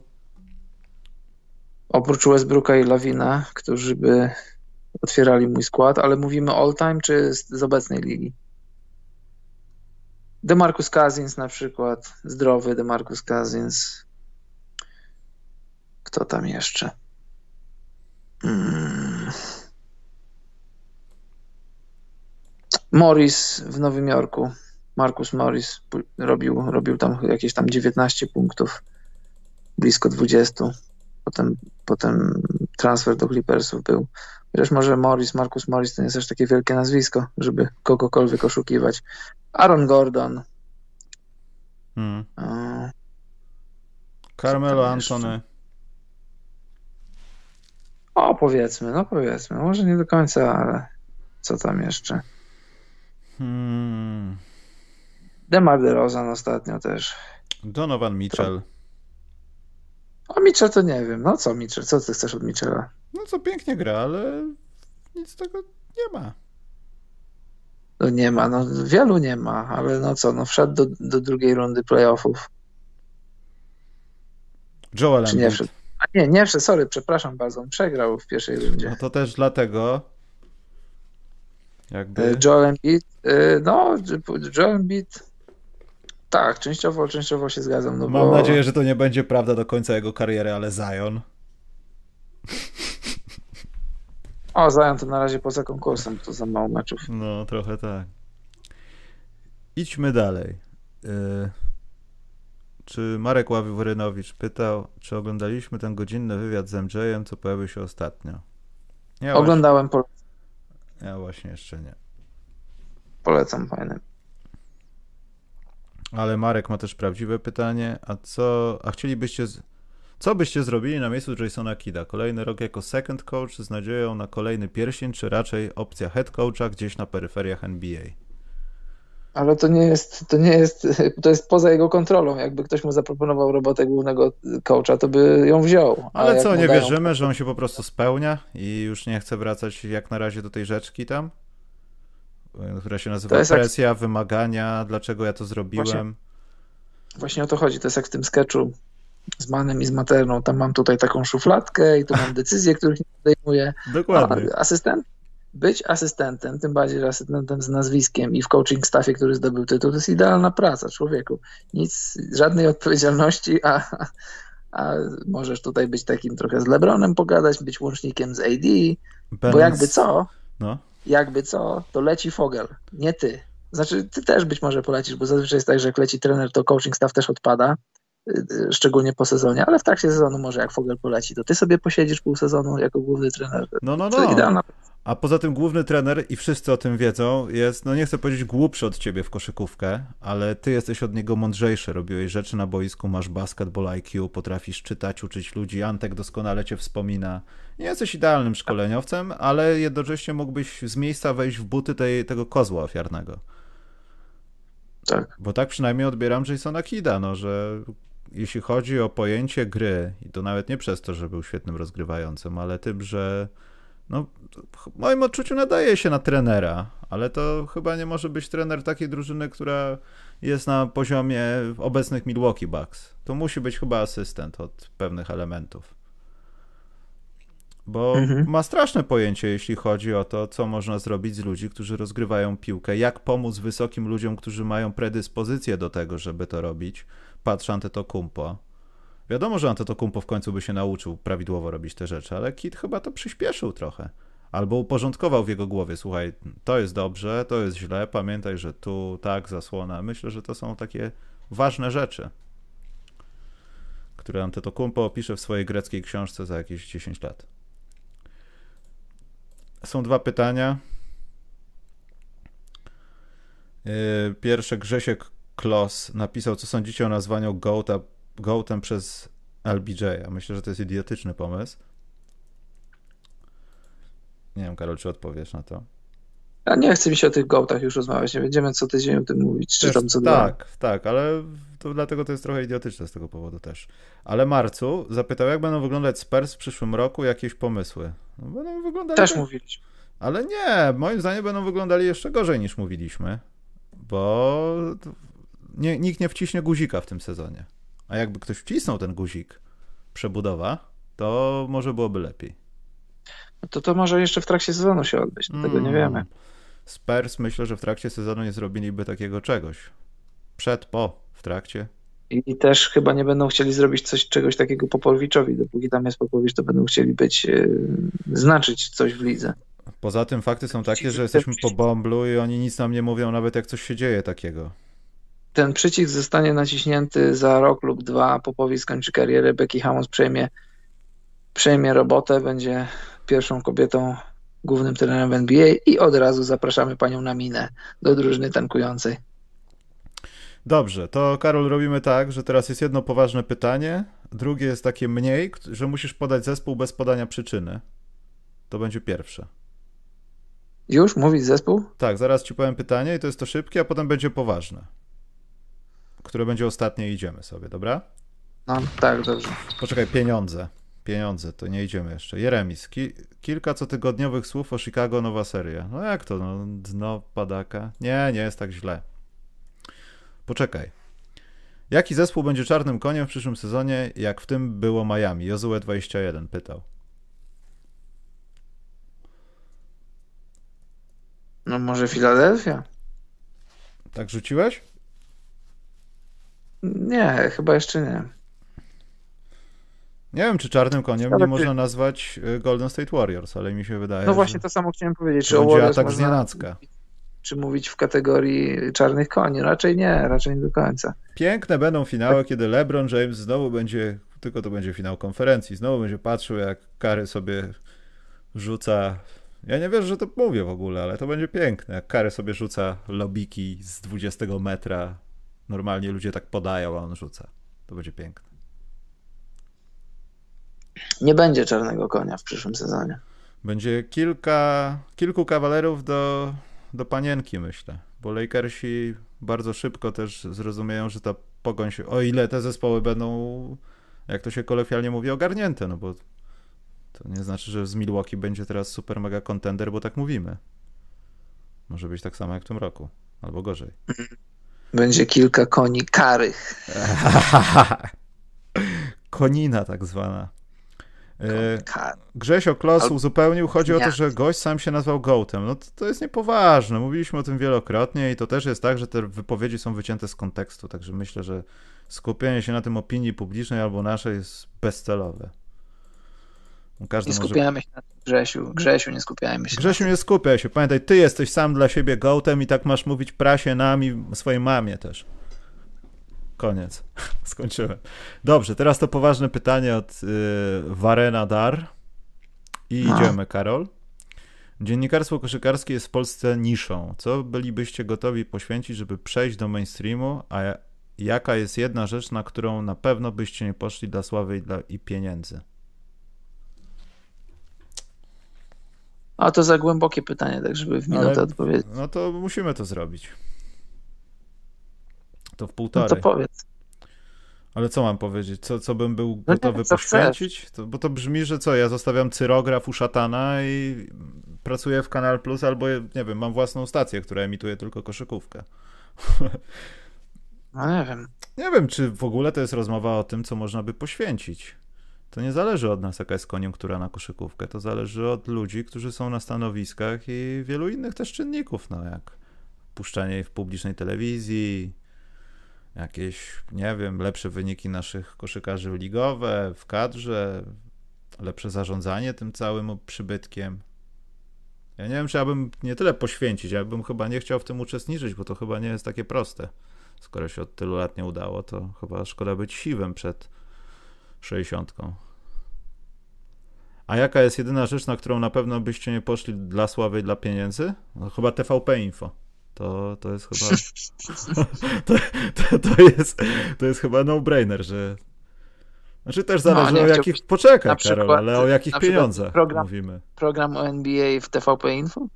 Oprócz Westbrooka i Lawina, którzy by otwierali mój skład, ale mówimy all time czy z obecnej ligi? DeMarcus Cousins na przykład, zdrowy DeMarcus Cousins. Kto tam jeszcze? Morris w Nowym Jorku. Marcus Morris robił tam jakieś tam 19 punktów, blisko 20. Potem transfer do Clippersów był. Chociaż może Marcus Morris to nie jest aż takie wielkie nazwisko, żeby kogokolwiek oszukiwać. Aaron Gordon. Carmelo Anthony. Powiedzmy. Może nie do końca, ale co tam jeszcze? DeMar DeRozan ostatnio też. Donovan Mitchell. O Mitchell to nie wiem. No co Mitchell? Co ty chcesz od Mitchella? No co, pięknie gra, ale nic tego nie ma. No nie ma, no wielu nie ma, ale no co, no wszedł do drugiej rundy playoffów. Joel Embiid. Nie wszedł, on przegrał w pierwszej rundzie. No to też dlatego jakby... Joel Embiid, tak, częściowo się zgadzam. No mam nadzieję, że to nie będzie prawda do końca jego kariery, ale Zion. O, zajął to na razie poza konkursem, to za mało meczów. No, trochę tak. Idźmy dalej. Czy Marek Ławrynowicz pytał, czy oglądaliśmy ten godzinny wywiad z MJ-em, co pojawił się ostatnio? Ja oglądałem, polecam. Ja właśnie jeszcze nie. Polecam, fajny. Ale Marek ma też prawdziwe pytanie. Co byście zrobili na miejscu Jasona Kidda? Kolejny rok jako second coach z nadzieją na kolejny pierścień, czy raczej opcja head coacha gdzieś na peryferiach NBA? Ale to jest poza jego kontrolą. Jakby ktoś mu zaproponował robotę głównego coacha, to by ją wziął. Ale co, nie wierzymy, że on się po prostu spełnia i już nie chce wracać jak na razie do tej rzeczki tam, która się nazywa presja, wymagania, dlaczego ja to zrobiłem. Właśnie o to chodzi. To jest jak w tym sketchu z Manem i z Materną. Tam mam tutaj taką szufladkę i tu mam decyzje, których nie podejmuję. Dokładnie. Być asystentem, tym bardziej asystentem z nazwiskiem i w coaching staffie, który zdobył tytuł, to jest idealna praca, człowieku. Nic, żadnej odpowiedzialności, a możesz tutaj być takim trochę z LeBronem pogadać, być łącznikiem z AD, bo jakby co, to leci Fogel, nie ty. Znaczy, ty też być może polecisz, bo zazwyczaj jest tak, że jak leci trener, to coaching staff też odpada, szczególnie po sezonie, ale w trakcie sezonu może jak Fogel poleci, to ty sobie posiedzisz pół sezonu jako główny trener. To idealna praca. A poza tym główny trener, i wszyscy o tym wiedzą, jest, no nie chcę powiedzieć głupszy od ciebie w koszykówkę, ale ty jesteś od niego mądrzejszy, robiłeś rzeczy na boisku, masz basketball IQ, potrafisz czytać, uczyć ludzi, Antek doskonale cię wspomina. Nie jesteś idealnym szkoleniowcem, ale jednocześnie mógłbyś z miejsca wejść w buty tego kozła ofiarnego. Tak. Bo tak przynajmniej odbieram Jasona Kidda, no, że jeśli chodzi o pojęcie gry, i to nawet nie przez to, że był świetnym rozgrywającym, ale tym, że no, w moim odczuciu nadaje się na trenera, ale to chyba nie może być trener takiej drużyny, która jest na poziomie obecnych Milwaukee Bucks. To musi być chyba asystent od pewnych elementów. Bo ma straszne pojęcie, jeśli chodzi o to, co można zrobić z ludzi, którzy rozgrywają piłkę, jak pomóc wysokim ludziom, którzy mają predyspozycję do tego, żeby to robić. Patrz Antetokounmpo. Wiadomo, że Antetokounmpo w końcu by się nauczył prawidłowo robić te rzeczy, ale Kidd chyba to przyspieszył trochę. Albo uporządkował w jego głowie, słuchaj, to jest dobrze, to jest źle, pamiętaj, że tu, tak, zasłona. Myślę, że to są takie ważne rzeczy, które Antetokounmpo opisze w swojej greckiej książce za jakieś 10 lat. Są dwa pytania. Pierwsze, Grzesiek Klos napisał, co sądzicie o nazwaniu GOAT-em przez LBJ-a. Myślę, że to jest idiotyczny pomysł. Nie wiem, Karol, czy odpowiesz na to? Ja nie chcę mi się o tych GOAT-ach już rozmawiać. Nie będziemy co tydzień o tym mówić. Czy tam co tak, ale to dlatego to jest trochę idiotyczne z tego powodu też. Ale Marcu zapytał, jak będą wyglądać Spurs w przyszłym roku, jakieś pomysły. No, będą wyglądali też mówiliśmy. Ale nie, moim zdaniem będą wyglądali jeszcze gorzej niż mówiliśmy, bo nikt nie wciśnie guzika w tym sezonie. A jakby ktoś wcisnął ten guzik, przebudowa, to może byłoby lepiej. To może jeszcze w trakcie sezonu się odbyć, tego nie wiemy. Spurs myślę, że w trakcie sezonu nie zrobiliby takiego czegoś. W trakcie. I też chyba nie będą chcieli zrobić czegoś takiego Popowiczowi. Dopóki tam jest Popowicz, to będą chcieli znaczyć coś w lidze. Poza tym fakty są takie, że jesteśmy po bąblu i oni nic nam nie mówią, nawet jak coś się dzieje takiego. Ten przycisk zostanie naciśnięty za rok lub dwa, Popowicz skończy karierę, Becky Hammons przejmie robotę, będzie pierwszą kobietą, głównym trenerem w NBA i od razu zapraszamy panią na minę do drużyny tankującej. Dobrze, to Karol robimy tak, że teraz jest jedno poważne pytanie, drugie jest takie mniej, że musisz podać zespół bez podania przyczyny. To będzie pierwsze. Już? Mówić zespół? Tak, zaraz ci powiem pytanie i to jest to szybkie, a potem będzie poważne, które będzie ostatnie i idziemy sobie, dobra? No tak, dobrze. Poczekaj, pieniądze, to nie idziemy jeszcze. Jeremis, kilka cotygodniowych słów o Chicago, nowa seria. No jak to, no, dno padaka? Nie jest tak źle. Poczekaj. Jaki zespół będzie czarnym koniem w przyszłym sezonie, jak w tym było Miami? Jozue 21 pytał. No może Filadelfia? Tak rzuciłeś? Nie, chyba jeszcze nie. Nie wiem, czy czarnym koniem nie można nazwać Golden State Warriors, ale mi się wydaje, no właśnie to samo chciałem powiedzieć. Czy będzie atak znienacka. Czy mówić w kategorii czarnych koni? Raczej nie, raczej nie do końca. Piękne będą finały, kiedy LeBron James znowu będzie, tylko to będzie finał konferencji, znowu będzie patrzył, jak Curry sobie rzuca... Ja nie wierzę, że to mówię w ogóle, ale to będzie piękne. Jak Curry sobie rzuca lobiki z 20 metra, normalnie ludzie tak podają, a on rzuca. To będzie piękne. Nie będzie czarnego konia w przyszłym sezonie. Będzie kilku kawalerów do panienki, myślę, bo Lakersi bardzo szybko też zrozumieją, że ta pogoń się, o ile te zespoły będą, jak to się kolokwialnie mówi, ogarnięte, no bo to nie znaczy, że z Milwaukee będzie teraz super mega contender, bo tak mówimy. Może być tak samo jak w tym roku, albo gorzej. Będzie kilka koni karych. Konina tak zwana. Grzesio Klos uzupełnił, chodzi o to, że gość sam się nazwał goatem. No to jest niepoważne, mówiliśmy o tym wielokrotnie i to też jest tak, że te wypowiedzi są wycięte z kontekstu, także myślę, że skupienie się na tym opinii publicznej albo naszej jest bezcelowe. Każdy nie skupiamy się na tym, Grzesiu. Grzesiu, nie skupiajmy się. Grzesiu, nie skupiaj się. Pamiętaj, ty jesteś sam dla siebie goatem i tak masz mówić prasie, nami, swojej mamie też. Koniec. Skończyłem. Dobrze, teraz to poważne pytanie od Warena Dar. I idziemy, Karol. Dziennikarstwo koszykarskie jest w Polsce niszą. Co bylibyście gotowi poświęcić, żeby przejść do mainstreamu, a jaka jest jedna rzecz, na którą na pewno byście nie poszli dla sławy i pieniędzy? A to za głębokie pytanie, tak żeby w minutę odpowiedzieć. No to musimy to zrobić. To w półtorej. No to powiedz. Ale co mam powiedzieć? Co bym był gotowy poświęcić? Bo to brzmi, że co, ja zostawiam cyrograf u szatana i pracuję w Kanal Plus albo, nie wiem, mam własną stację, która emituje tylko koszykówkę. No nie wiem. Nie wiem, czy w ogóle to jest rozmowa o tym, co można by poświęcić. To nie zależy od nas, jaka jest koniunktura na koszykówkę, to zależy od ludzi, którzy są na stanowiskach i wielu innych też czynników, no jak puszczanie jej w publicznej telewizji, jakieś, nie wiem, lepsze wyniki naszych koszykarzy ligowe, w kadrze, lepsze zarządzanie tym całym przybytkiem. Ja nie wiem, czy ja bym nie tyle poświęcić, ja bym chyba nie chciał w tym uczestniczyć, bo to chyba nie jest takie proste. Skoro się od tylu lat nie udało, to chyba szkoda być siwym przed 60. A jaka jest jedyna rzecz, na którą na pewno byście nie poszli dla sławy i dla pieniędzy? No, chyba TVP Info. To jest chyba to jest chyba no-brainer, że... Znaczy też zależy o jakich... Poczekaj, Karol, ale o jakich pieniądzach mówimy. Program o NBA w TVP Info?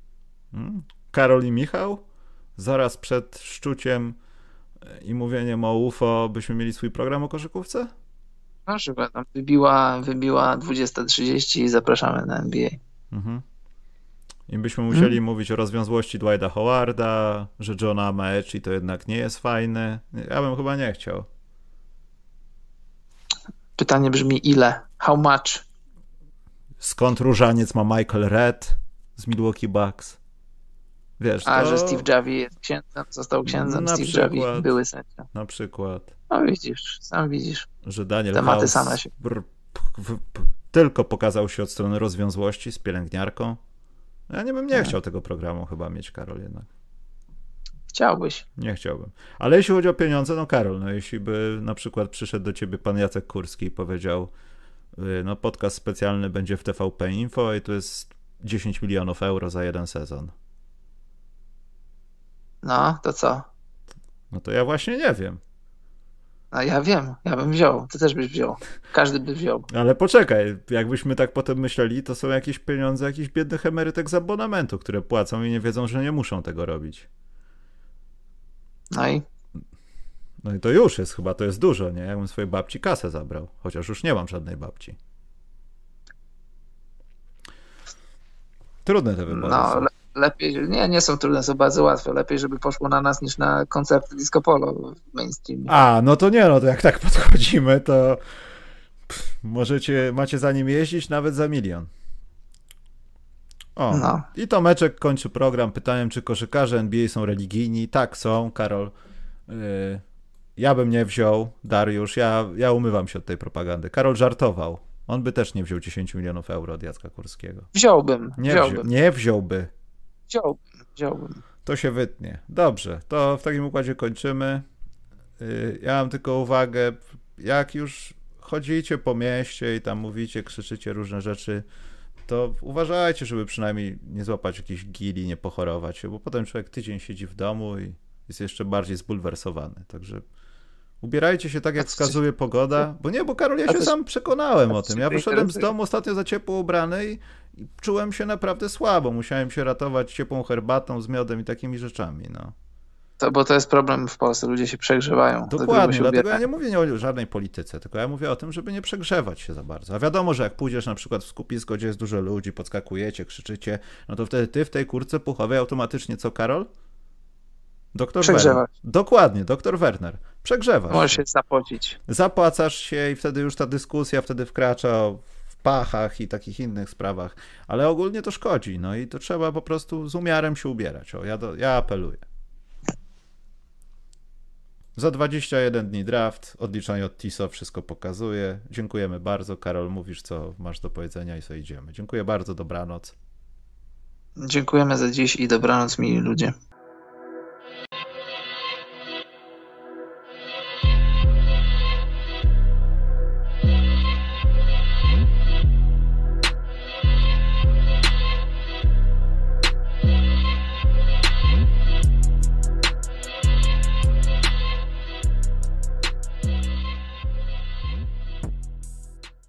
Karol i Michał? Zaraz przed szczuciem i mówieniem o UFO byśmy mieli swój program o koszykówce? Na przykład tam wybiła 20:30 i zapraszamy na NBA. Mhm. I byśmy musieli mówić o rozwiązłości Dwighta Howarda, że Johna Amechi to jednak nie jest fajny. Ja bym chyba nie chciał. Pytanie brzmi ile? How much? Skąd różaniec ma Michael Redd z Milwaukee Bucks? Wiesz, że Steve Javi jest księdzem, został księdzem, na Steve Javi, były sędzia. Na przykład. No widzisz, sam widzisz. Że Daniel House same się. Tylko pokazał się od strony rozwiązłości z pielęgniarką. Ja nie bym chciał tego programu chyba mieć, Karol, jednak. Chciałbyś. Nie chciałbym. Ale jeśli chodzi o pieniądze, no Karol, no jeśli by na przykład przyszedł do ciebie pan Jacek Kurski i powiedział, no podcast specjalny będzie w TVP Info i to jest 10 milionów euro za jeden sezon. No, to co? No to ja właśnie nie wiem. A ja wiem, ja bym wziął, ty też byś wziął, każdy by wziął. Ale poczekaj, jakbyśmy tak potem myśleli, to są jakieś pieniądze jakichś biednych emerytek z abonamentu, które płacą i nie wiedzą, że nie muszą tego robić. No i to już jest chyba, to jest dużo, nie? Jakbym swojej babci kasę zabrał, chociaż już nie mam żadnej babci. Trudne te wybory są. Lepiej, nie są trudne, są bardzo łatwe. Lepiej, żeby poszło na nas niż na koncerty disco polo w mainstreamie. No to nie, no to jak tak podchodzimy, to macie za nim jeździć nawet za milion. I Tomeczek kończy program pytaniem, czy koszykarze NBA są religijni? Tak, są, Karol. Ja bym nie wziął, Dariusz, ja umywam się od tej propagandy. Karol żartował. On by też nie wziął 10 milionów euro od Jacka Kurskiego. Wziąłbym. Wziąłbym. To się wytnie. Dobrze, to w takim układzie kończymy. Ja mam tylko uwagę, jak już chodzicie po mieście i tam mówicie, krzyczycie różne rzeczy, to uważajcie, żeby przynajmniej nie złapać jakichś gili, nie pochorować się, bo potem człowiek tydzień siedzi w domu i jest jeszcze bardziej zbulwersowany. Także ubierajcie się tak, jak wskazuje pogoda, bo Karol, ja się sam przekonałem o tym. Ja wyszedłem z domu ostatnio za ciepło ubrany i czułem się naprawdę słabo. Musiałem się ratować ciepłą herbatą z miodem i takimi rzeczami, no. Bo to jest problem w Polsce, ludzie się przegrzewają. Dokładnie, dlatego ja nie mówię o żadnej polityce, tylko ja mówię o tym, żeby nie przegrzewać się za bardzo. A wiadomo, że jak pójdziesz na przykład w skupisko, gdzie jest dużo ludzi, podskakujecie, krzyczycie, no to wtedy ty w tej kurce puchowej automatycznie co, Karol? Doktor Werner. Dokładnie, doktor Werner. Przegrzewasz. Możesz się zapocić. Zapłacasz się i wtedy już ta dyskusja wkracza w pachach i takich innych sprawach, ale ogólnie to szkodzi, no i to trzeba po prostu z umiarem się ubierać. Ja apeluję. Za 21 dni draft, odliczanie od TISO wszystko pokazuje. Dziękujemy bardzo. Karol, mówisz, co masz do powiedzenia i co idziemy. Dziękuję bardzo, dobranoc. Dziękujemy za dziś i dobranoc, mili ludzie.